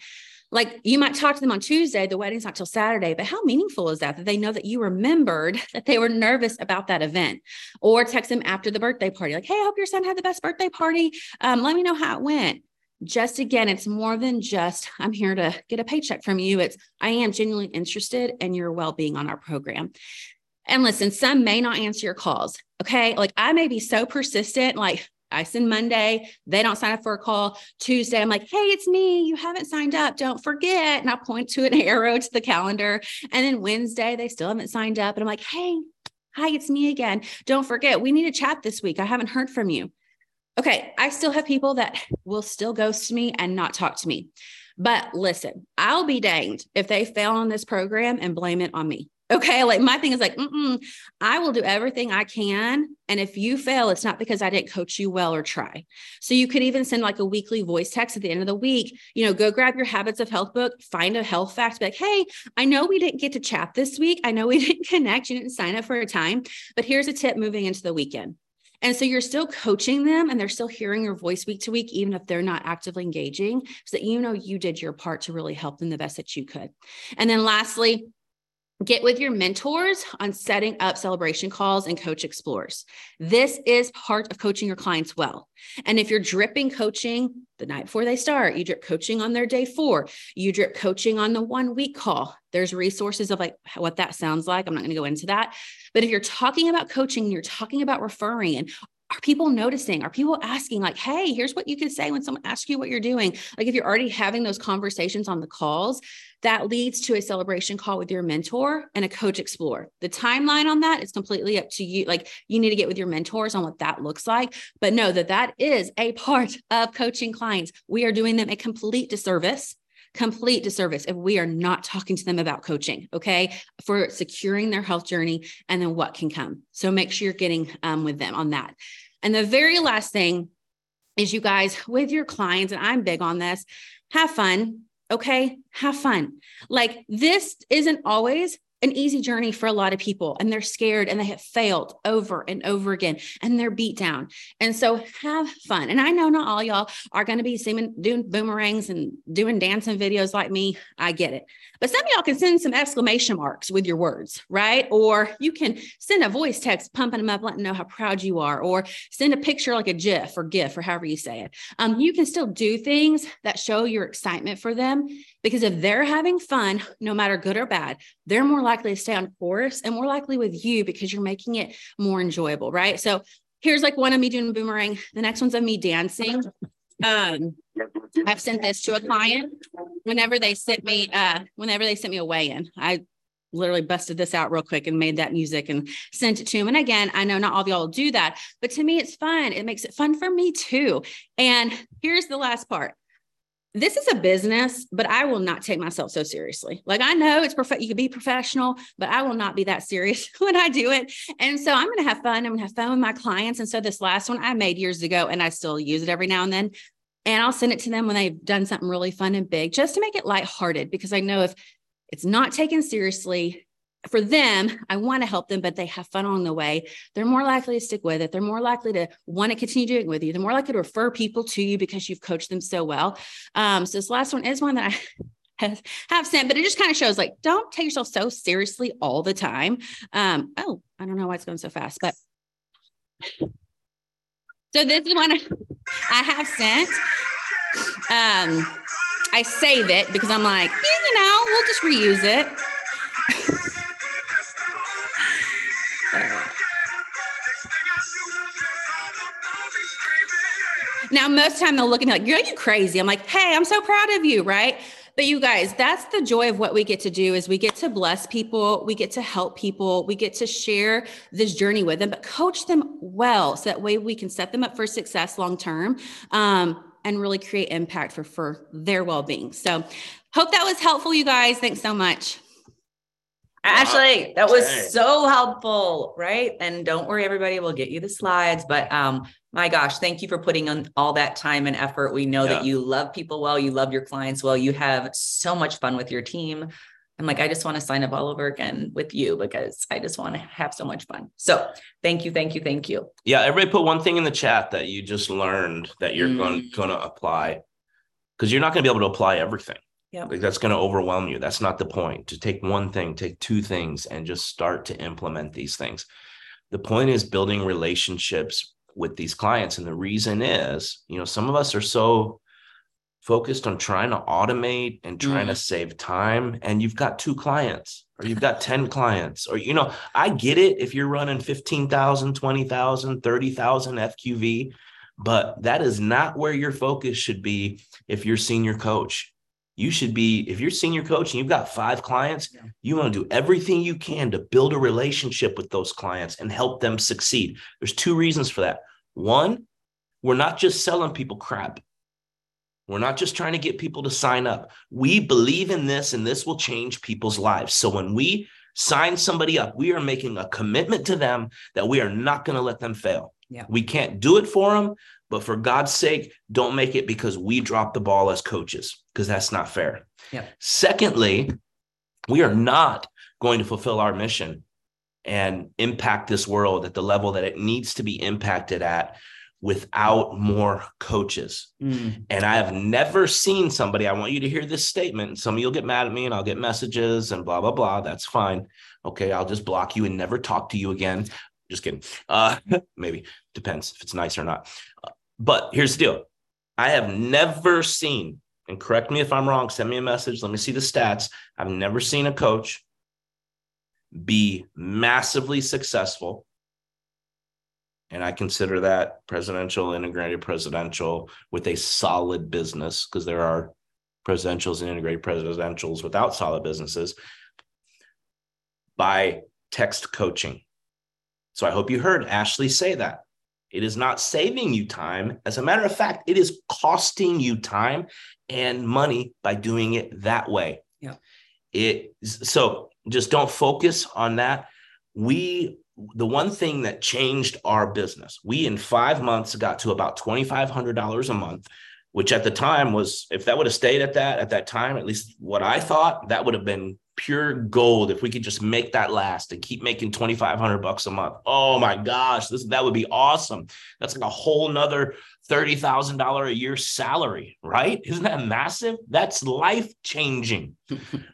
Like, you might talk to them on Tuesday, the wedding's not till Saturday, but how meaningful is that, that they know that you remembered that they were nervous about that event? Or text them after the birthday party, like, hey, I hope your son had the best birthday party. Um, let me know how it went. Just again, it's more than just, I'm here to get a paycheck from you. It's, I am genuinely interested in your well-being on our program. And listen, some may not answer your calls, okay? Like, I may be so persistent, like, I send Monday, they don't sign up for a call. Tuesday, I'm like, hey, it's me. You haven't signed up. Don't forget. And I'll point to an arrow to the calendar. And then Wednesday, they still haven't signed up. And I'm like, hey, hi, it's me again. Don't forget. We need to chat this week. I haven't heard from you. Okay. I still have people that will still ghost me and not talk to me. But listen, I'll be danged if they fail on this program and blame it on me. Okay. Like, my thing is like, mm-mm, I will do everything I can. And if you fail, it's not because I didn't coach you well or try. So you could even send like a weekly voice text at the end of the week, you know, go grab your Habits of Health book, find a health fact, be like, hey, I know we didn't get to chat this week. I know we didn't connect. You didn't sign up for a time, but here's a tip moving into the weekend. And so you're still coaching them and they're still hearing your voice week to week, even if they're not actively engaging, so that, you know, you did your part to really help them the best that you could. And then lastly, get with your mentors on setting up celebration calls and coach explorers. This is part of coaching your clients well. And if you're dripping coaching the night before they start, you drip coaching on their day four, you drip coaching on the one week call. There's resources of like what that sounds like. I'm not going to go into that. But if you're talking about coaching, you're talking about referring, and are people noticing? Are people asking like, hey, here's what you can say when someone asks you what you're doing? Like, if you're already having those conversations on the calls, that leads to a celebration call with your mentor and a coach explore. The timeline on that is completely up to you. Like, you need to get with your mentors on what that looks like, but know that that is a part of coaching clients. We are doing them a complete disservice. Complete disservice if we are not talking to them about coaching, okay, for securing their health journey and then what can come. So make sure you're getting um, with them on that. And the very last thing is, you guys, with your clients, and I'm big on this, have fun, okay? Have fun. Like, this isn't always an easy journey for a lot of people, and they're scared and they have failed over and over again and they're beat down. And so have fun. And I know not all y'all are going to be seeming, doing boomerangs and doing dancing videos like me. I get it. But some of y'all can send some exclamation marks with your words, right? Or you can send a voice text, pumping them up, letting them know how proud you are, or send a picture like a GIF or GIF or however you say it. Um, you can still do things that show your excitement for them, because if they're having fun, no matter good or bad, they're more likely likely to stay on course and more likely with you because you're making it more enjoyable, right? So here's like one of me doing a boomerang. The next one's of me dancing. Um, I've sent this to a client whenever they sent me, uh, whenever they sent me a weigh-in. I literally busted this out real quick and made that music and sent it to him. And again, I know not all of y'all will do that, but to me, it's fun. It makes it fun for me too. And here's the last part. This is a business, but I will not take myself so seriously. Like, I know it's perfect. You can be professional, but I will not be that serious when I do it. And so I'm going to have fun. I'm going to have fun with my clients. And so this last one I made years ago, and I still use it every now and then. And I'll send it to them when they've done something really fun and big, just to make it lighthearted, because I know if it's not taken seriously for them, I want to help them, but they have fun along the way. They're more likely to stick with it. They're more likely to want to continue doing it with you. They're more likely to refer people to you because you've coached them so well. Um, so this last one is one that I have, have sent, but it just kind of shows like, don't take yourself so seriously all the time. Um, oh, I don't know why it's going so fast, but so this is one I have sent. Um, I save it because I'm like, you know, we'll just reuse it. Now, most of the time they'll look at me like, girl, you crazy. I'm like, hey, I'm so proud of you, right? But you guys, that's the joy of what we get to do is we get to bless people. We get to help people. We get to share this journey with them, but coach them well, so that way we can set them up for success long-term um, and really create impact for, for their well-being. So hope that was helpful, you guys. Thanks so much. Actually, that was so helpful, right? And don't worry, everybody, we'll get you the slides. But um, my gosh, thank you for putting on all that time and effort. We know yeah. that you love people well, you love your clients well, you have so much fun with your team. I'm like, I just want to sign up all over again with you because I just want to have so much fun. So thank you, thank you, thank you. Yeah, everybody put one thing in the chat that you just learned that you're mm. going, going to apply, because you're not going to be able to apply everything. Yeah, like that's going to overwhelm you. That's not the point. To take one thing, take two things, and just start to implement these things. The point is building relationships with these clients. And the reason is, you know, some of us are so focused on trying to automate and trying mm. to save time. And you've got two clients, or you've got ten clients, or, you know, I get it if you're running fifteen thousand, twenty thousand, thirty thousand F Q V, but that is not where your focus should be. If you're senior coach, you should be, if you're senior coach and you've got five clients, yeah. you want to do everything you can to build a relationship with those clients and help them succeed. There's two reasons for that. One, we're not just selling people crap. We're not just trying to get people to sign up. We believe in this, and this will change people's lives. So when we sign somebody up, we are making a commitment to them that we are not going to let them fail. Yeah. We can't do it for them, but for God's sake, don't make it because we drop the ball as coaches, because that's not fair. Yeah. Secondly, we are not going to fulfill our mission and impact this world at the level that it needs to be impacted at without more coaches. Mm. And I have never seen somebody, I want you to hear this statement, and some of you will get mad at me and I'll get messages and blah, blah, blah. That's fine. Okay, I'll just block you and never talk to you again. Just kidding. Uh, maybe. Depends if it's nice or not. Uh, but here's the deal. I have never seen, and correct me if I'm wrong, send me a message, let me see the stats. I've never seen a coach be massively successful. And I consider that presidential, integrated presidential with a solid business, because there are presidentials and integrated presidentials without solid businesses, by text coaching. So I hope you heard Ashley say that. It is not saving you time. As a matter of fact, it is costing you time and money by doing it that way. Yeah. It, so just don't focus on that. We, the one thing that changed our business, we in five months got to about twenty-five hundred dollars a month, which at the time was, if that would have stayed at that, at that time, at least what I thought, that would have been pure gold. If we could just make that last and keep making twenty-five hundred bucks a month. Oh my gosh, this, that would be awesome. That's like a whole nother thirty thousand dollars a year salary, right? Isn't that massive? That's life changing.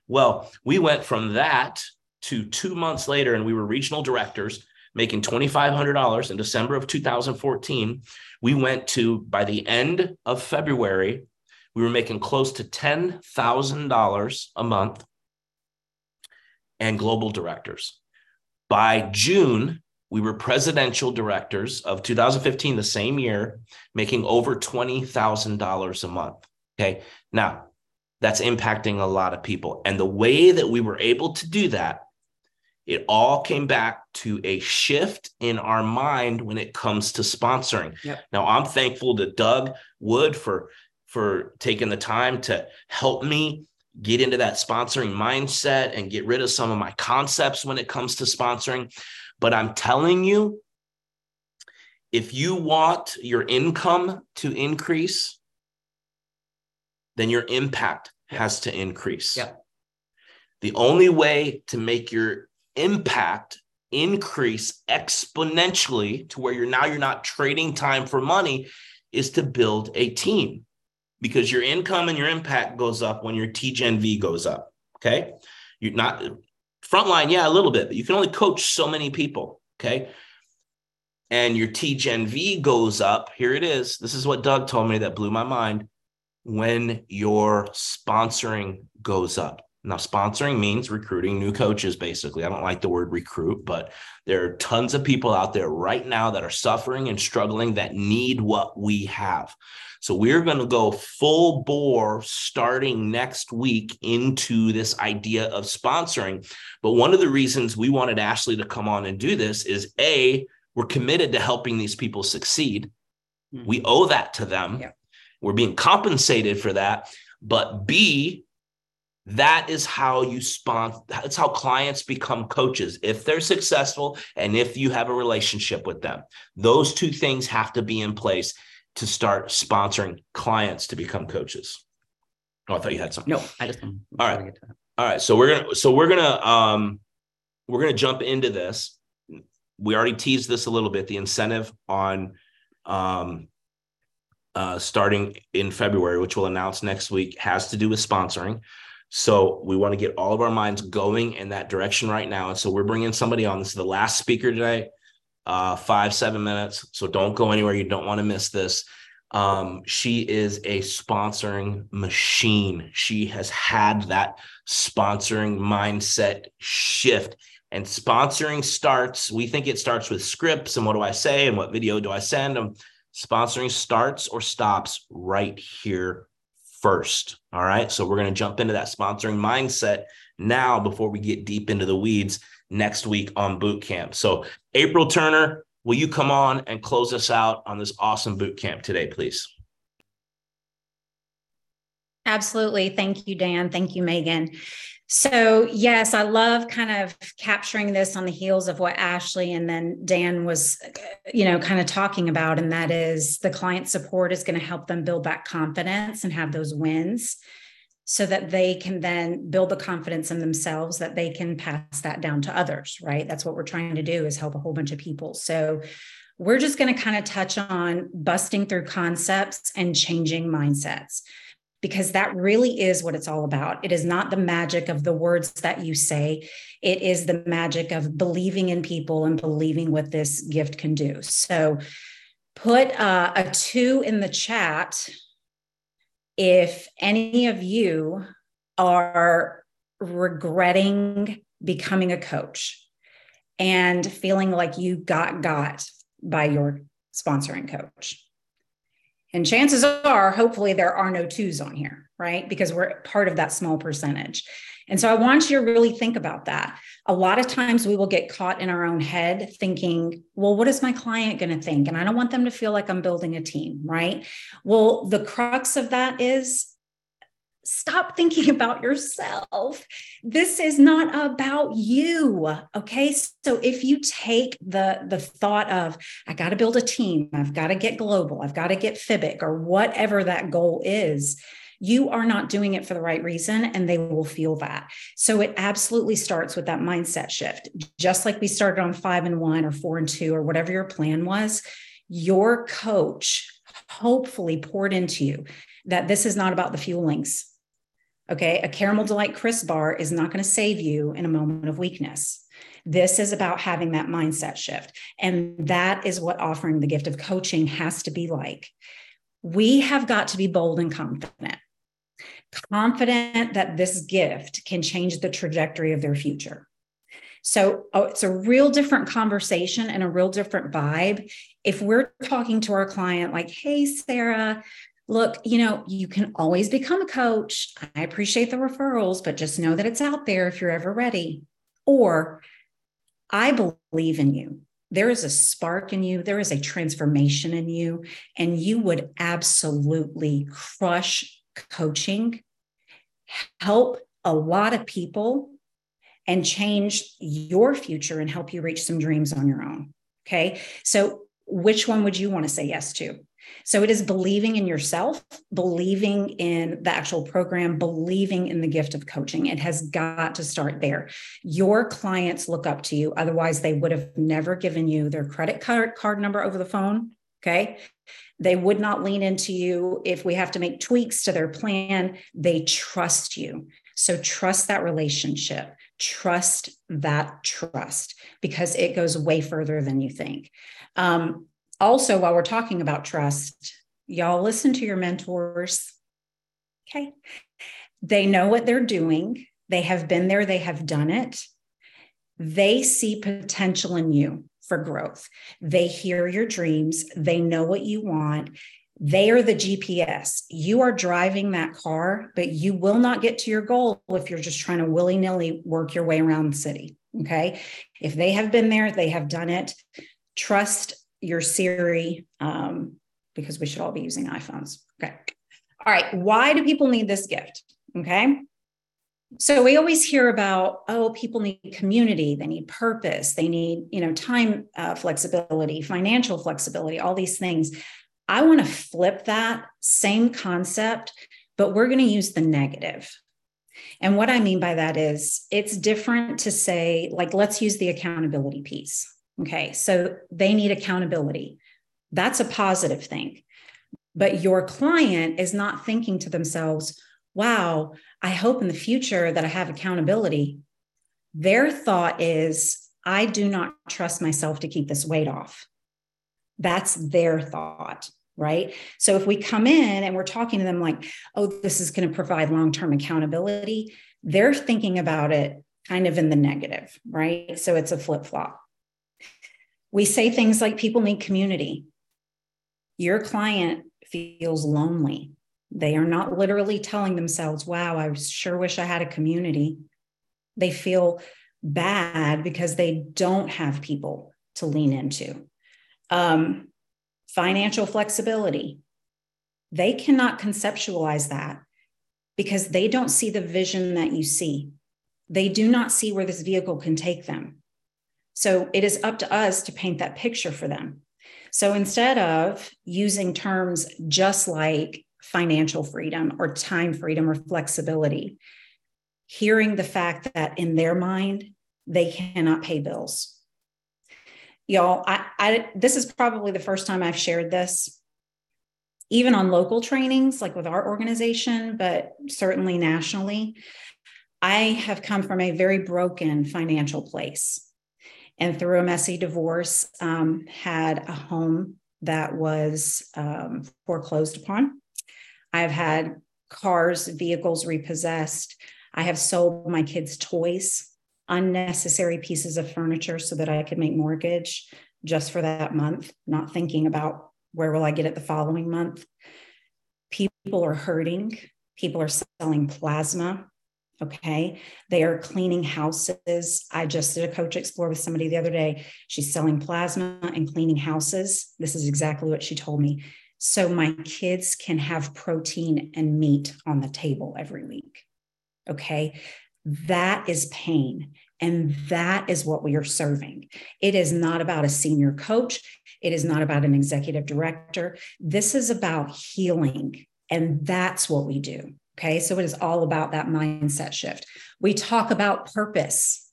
Well, we went from that to two months later, and we were regional directors making twenty-five hundred dollars in December of two thousand fourteen. We went to, by the end of February, we were making close to ten thousand dollars a month and global directors. By June, we were presidential directors of two thousand fifteen, the same year, making over twenty thousand dollars a month. Okay. Now, that's impacting a lot of people. And the way that we were able to do that, it all came back to a shift in our mind when it comes to sponsoring. Yep. Now, I'm thankful to Doug Wood for, for taking the time to help me get into that sponsoring mindset and get rid of some of my concepts when it comes to sponsoring. But I'm telling you, if you want your income to increase, then your impact has to increase. Yeah. The only way to make your impact increase exponentially to where you're now you're not trading time for money is to build a team, because your income and your impact goes up when your T G N V goes up. Okay. You're not frontline. Yeah, a little bit, but you can only coach so many people. Okay. And your T G N V goes up. Here it is. This is what Doug told me that blew my mind. When your sponsoring goes up. Now, sponsoring means recruiting new coaches, basically. I don't like the word recruit, but there are tons of people out there right now that are suffering and struggling that need what we have. So we're going to go full bore starting next week into this idea of sponsoring. But one of the reasons we wanted Ashley to come on and do this is, A, we're committed to helping these people succeed. Mm-hmm. We owe that to them. Yeah. We're being compensated for that. But B, That is how you sponsor. That's how clients become coaches. If they're successful and if you have a relationship with them, those two things have to be in place to start sponsoring clients to become coaches. Oh, I thought you had something. No, I just. I'm all right. Get to that. All right. So we're gonna. So we're gonna. Um, we're gonna jump into this. We already teased this a little bit. The incentive on, um, uh, starting in February, which we'll announce next week, has to do with sponsoring. So we want to get all of our minds going in that direction right now. And so we're bringing somebody on. This is the last speaker today, uh, five, seven minutes. So don't go anywhere. You don't want to miss this. Um, she is a sponsoring machine. She has had that sponsoring mindset shift. And sponsoring starts, we think it starts with scripts and what do I say and what video do I send them. Sponsoring starts or stops right here first. All right. So we're going to jump into that sponsoring mindset now before we get deep into the weeds next week on boot camp. So April Turner, will you come on and close us out on this awesome boot camp today, please? Absolutely. Thank you, Dan. Thank you, Megan. So yes, I love kind of capturing this on the heels of what Ashley and then Dan was, you know, kind of talking about, and that is the client support is going to help them build back confidence and have those wins so that they can then build the confidence in themselves that they can pass that down to others, right? That's what we're trying to do, is help a whole bunch of people. So we're just going to kind of touch on busting through concepts and changing mindsets, because that really is what it's all about. It is not the magic of the words that you say. It is the magic of believing in people and believing what this gift can do. So put uh, a two in the chat if any of you are regretting becoming a coach and feeling like you got got by your sponsoring coach. And chances are, hopefully, there are no twos on here, right? Because we're part of that small percentage. And so I want you to really think about that. A lot of times we will get caught in our own head thinking, well, what is my client going to think? And I don't want them to feel like I'm building a team, right? Well, the crux of that is stop thinking about yourself. This is not about you, okay? So if you take the, the thought of, I got to build a team, I've got to get global, I've got to get F I B I C, or whatever that goal is, you are not doing it for the right reason, and they will feel that. So it absolutely starts with that mindset shift. Just like we started on five and one or four and two or whatever your plan was, your coach hopefully poured into you that this is not about the fuelings. Okay, a Caramel Delight crisp bar is not going to save you in a moment of weakness. This is about having that mindset shift. And that is what offering the gift of coaching has to be like. We have got to be bold and confident, confident that this gift can change the trajectory of their future. So oh, it's a real different conversation and a real different vibe. If we're talking to our client like, hey, Sarah, look, you know, you can always become a coach. I appreciate the referrals, but just know that it's out there if you're ever ready. Or, I believe in you. There is a spark in you. There is a transformation in you. And you would absolutely crush coaching, help a lot of people, and change your future and help you reach some dreams on your own. Okay. So which one would you want to say yes to? So it is believing in yourself, believing in the actual program, believing in the gift of coaching. It has got to start there. Your clients look up to you. Otherwise, they would have never given you their credit card, card number over the phone. Okay. They would not lean into you if we have to make tweaks to their plan. They trust you. So trust that relationship. Trust that trust, because it goes way further than you think. Um, Also, while we're talking about trust, y'all listen to your mentors, okay? They know what they're doing. They have been there. They have done it. They see potential in you for growth. They hear your dreams. They know what you want. They are the G P S. You are driving that car, but you will not get to your goal if you're just trying to willy-nilly work your way around the city, okay? If they have been there, they have done it. Trust your Siri, um, because we should all be using iPhones. Okay. All right. Why do people need this gift? Okay. So we always hear about, oh, people need community, they need purpose, they need, you know, time uh, flexibility, financial flexibility, all these things. I want to flip that same concept, but we're going to use the negative. And what I mean by that is it's different to say, like, let's use the accountability piece. Okay. So they need accountability. That's a positive thing. But your client is not thinking to themselves, wow, I hope in the future that I have accountability. Their thought is, I do not trust myself to keep this weight off. That's their thought, right? So if we come in and we're talking to them like, oh, this is going to provide long-term accountability, they're thinking about it kind of in the negative, right? So it's a flip-flop. We say things like people need community. Your client feels lonely. They are not literally telling themselves, wow, I sure wish I had a community. They feel bad because they don't have people to lean into. Um, financial flexibility. They cannot conceptualize that because they don't see the vision that you see. They do not see where this vehicle can take them. So it is up to us to paint that picture for them. So instead of using terms just like financial freedom or time freedom or flexibility, hearing the fact that in their mind, they cannot pay bills. Y'all, I, I, this is probably the first time I've shared this, even on local trainings, like with our organization, but certainly nationally. I have come from a very broken financial place. And through a messy divorce, um, had a home that was um, foreclosed upon. I've had cars, vehicles repossessed. I have sold my kids' toys, unnecessary pieces of furniture so that I could make mortgage just for that month, not thinking about where will I get it the following month. People are hurting. People are selling plasma. Okay. They are cleaning houses. I just did a coach explore with somebody the other day. She's selling plasma and cleaning houses. This is exactly what she told me. So my kids can have protein and meat on the table every week. Okay. That is pain. And that is what we are serving. It is not about a senior coach. It is not about an executive director. This is about healing. And that's what we do. Okay. So it is all about that mindset shift. We talk about purpose.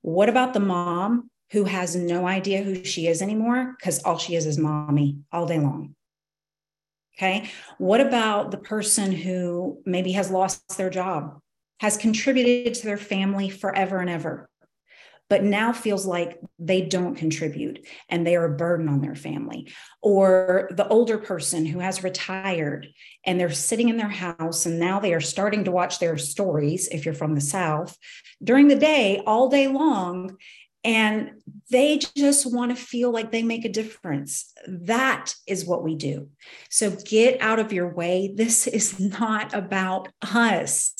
What about the mom who has no idea who she is anymore? Because all she is is mommy all day long. Okay. What about the person who maybe has lost their job, has contributed to their family forever and ever, but now feels like they don't contribute and they are a burden on their family? Or the older person who has retired and they're sitting in their house and now they are starting to watch their stories, if you're from the South, during the day, all day long, and they just want to feel like they make a difference. That is what we do. So get out of your way. This is not about us.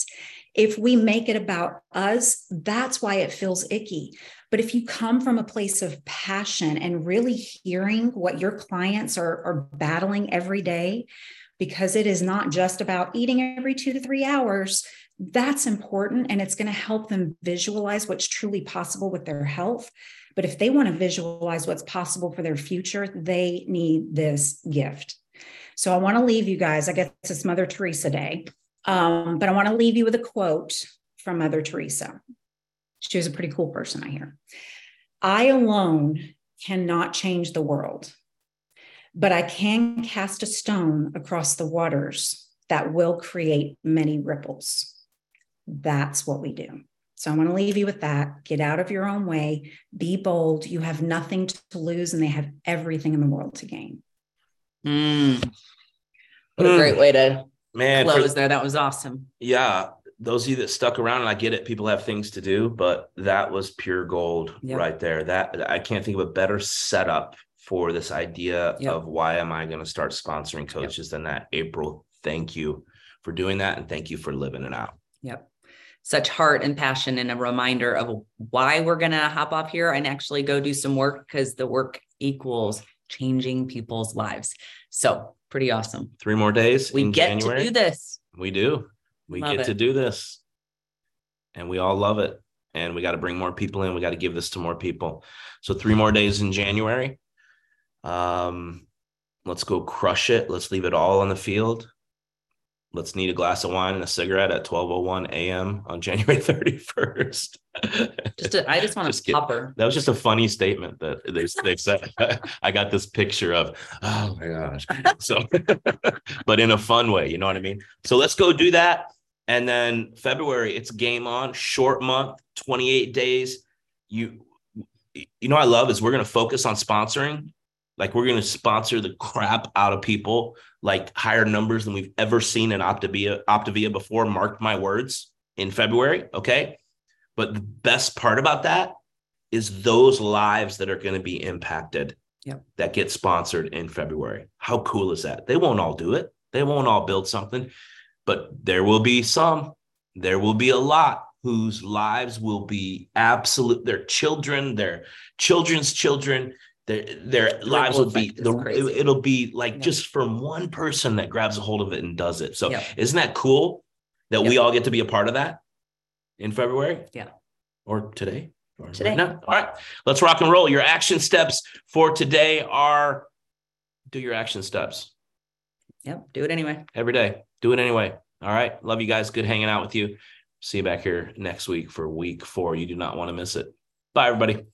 If we make it about us, that's why it feels icky. But if you come from a place of passion and really hearing what your clients are, are battling every day, because it is not just about eating every two to three hours, that's important. And it's going to help them visualize what's truly possible with their health. But if they want to visualize what's possible for their future, they need this gift. So I want to leave you guys, I guess it's Mother Teresa Day. Um, but I want to leave you with a quote from Mother Teresa. She was a pretty cool person, I hear. I alone cannot change the world, but I can cast a stone across the waters that will create many ripples. That's what we do. So I want to leave you with that. Get out of your own way. Be bold. You have nothing to lose, and they have everything in the world to gain. Mm. What a great way to... Man, close there. That was awesome. Yeah. Those of you that stuck around, and I get it, people have things to do, but that was pure gold yep. right there. That I can't think of a better setup for this idea yep. of why am I going to start sponsoring coaches yep. than that. April, thank you for doing that. And thank you for living it out. Yep. Such heart and passion, and a reminder of why we're going to hop off here and actually go do some work, because the work equals changing people's lives. So pretty awesome. Three more days. We in get January. to do this. We do. We Love get it. to do this. and we all love it. And we got to bring more people in. We got to give this to more people. So three more days in January. Um, let's go crush it. Let's leave it all on the field. Let's need a glass of wine and a cigarette at twelve oh one a.m. on January thirty-first. Just a, I just want just a popper. That was just a funny statement that they, they said. I got this picture of, oh my gosh. So, but in a fun way, you know what I mean? So let's go do that. And then February, it's game on, short month, twenty-eight days. You, you know, what I love is we're going to focus on sponsoring. Like we're going to sponsor the crap out of people, like higher numbers than we've ever seen in Optavia, Optavia before, mark my words, in February. Okay. But the best part about that is those lives that are going to be impacted, yep, that get sponsored in February. How cool is that? They won't all do it. They won't all build something, but there will be some, there will be a lot whose lives will be absolute, their children, their children's children, their their the lives will be, the, it, it'll be like, yeah, just from one person that grabs a hold of it and does it. So yep, isn't that cool that yep, we all get to be a part of that in February? Yeah. Or today? Or today. Right now. All right. Let's rock and roll. Your action steps for today are, do your action steps. Yep. Do it anyway. Every day. Do it anyway. All right. Love you guys. Good hanging out with you. See you back here next week for week four. You do not want to miss it. Bye, everybody.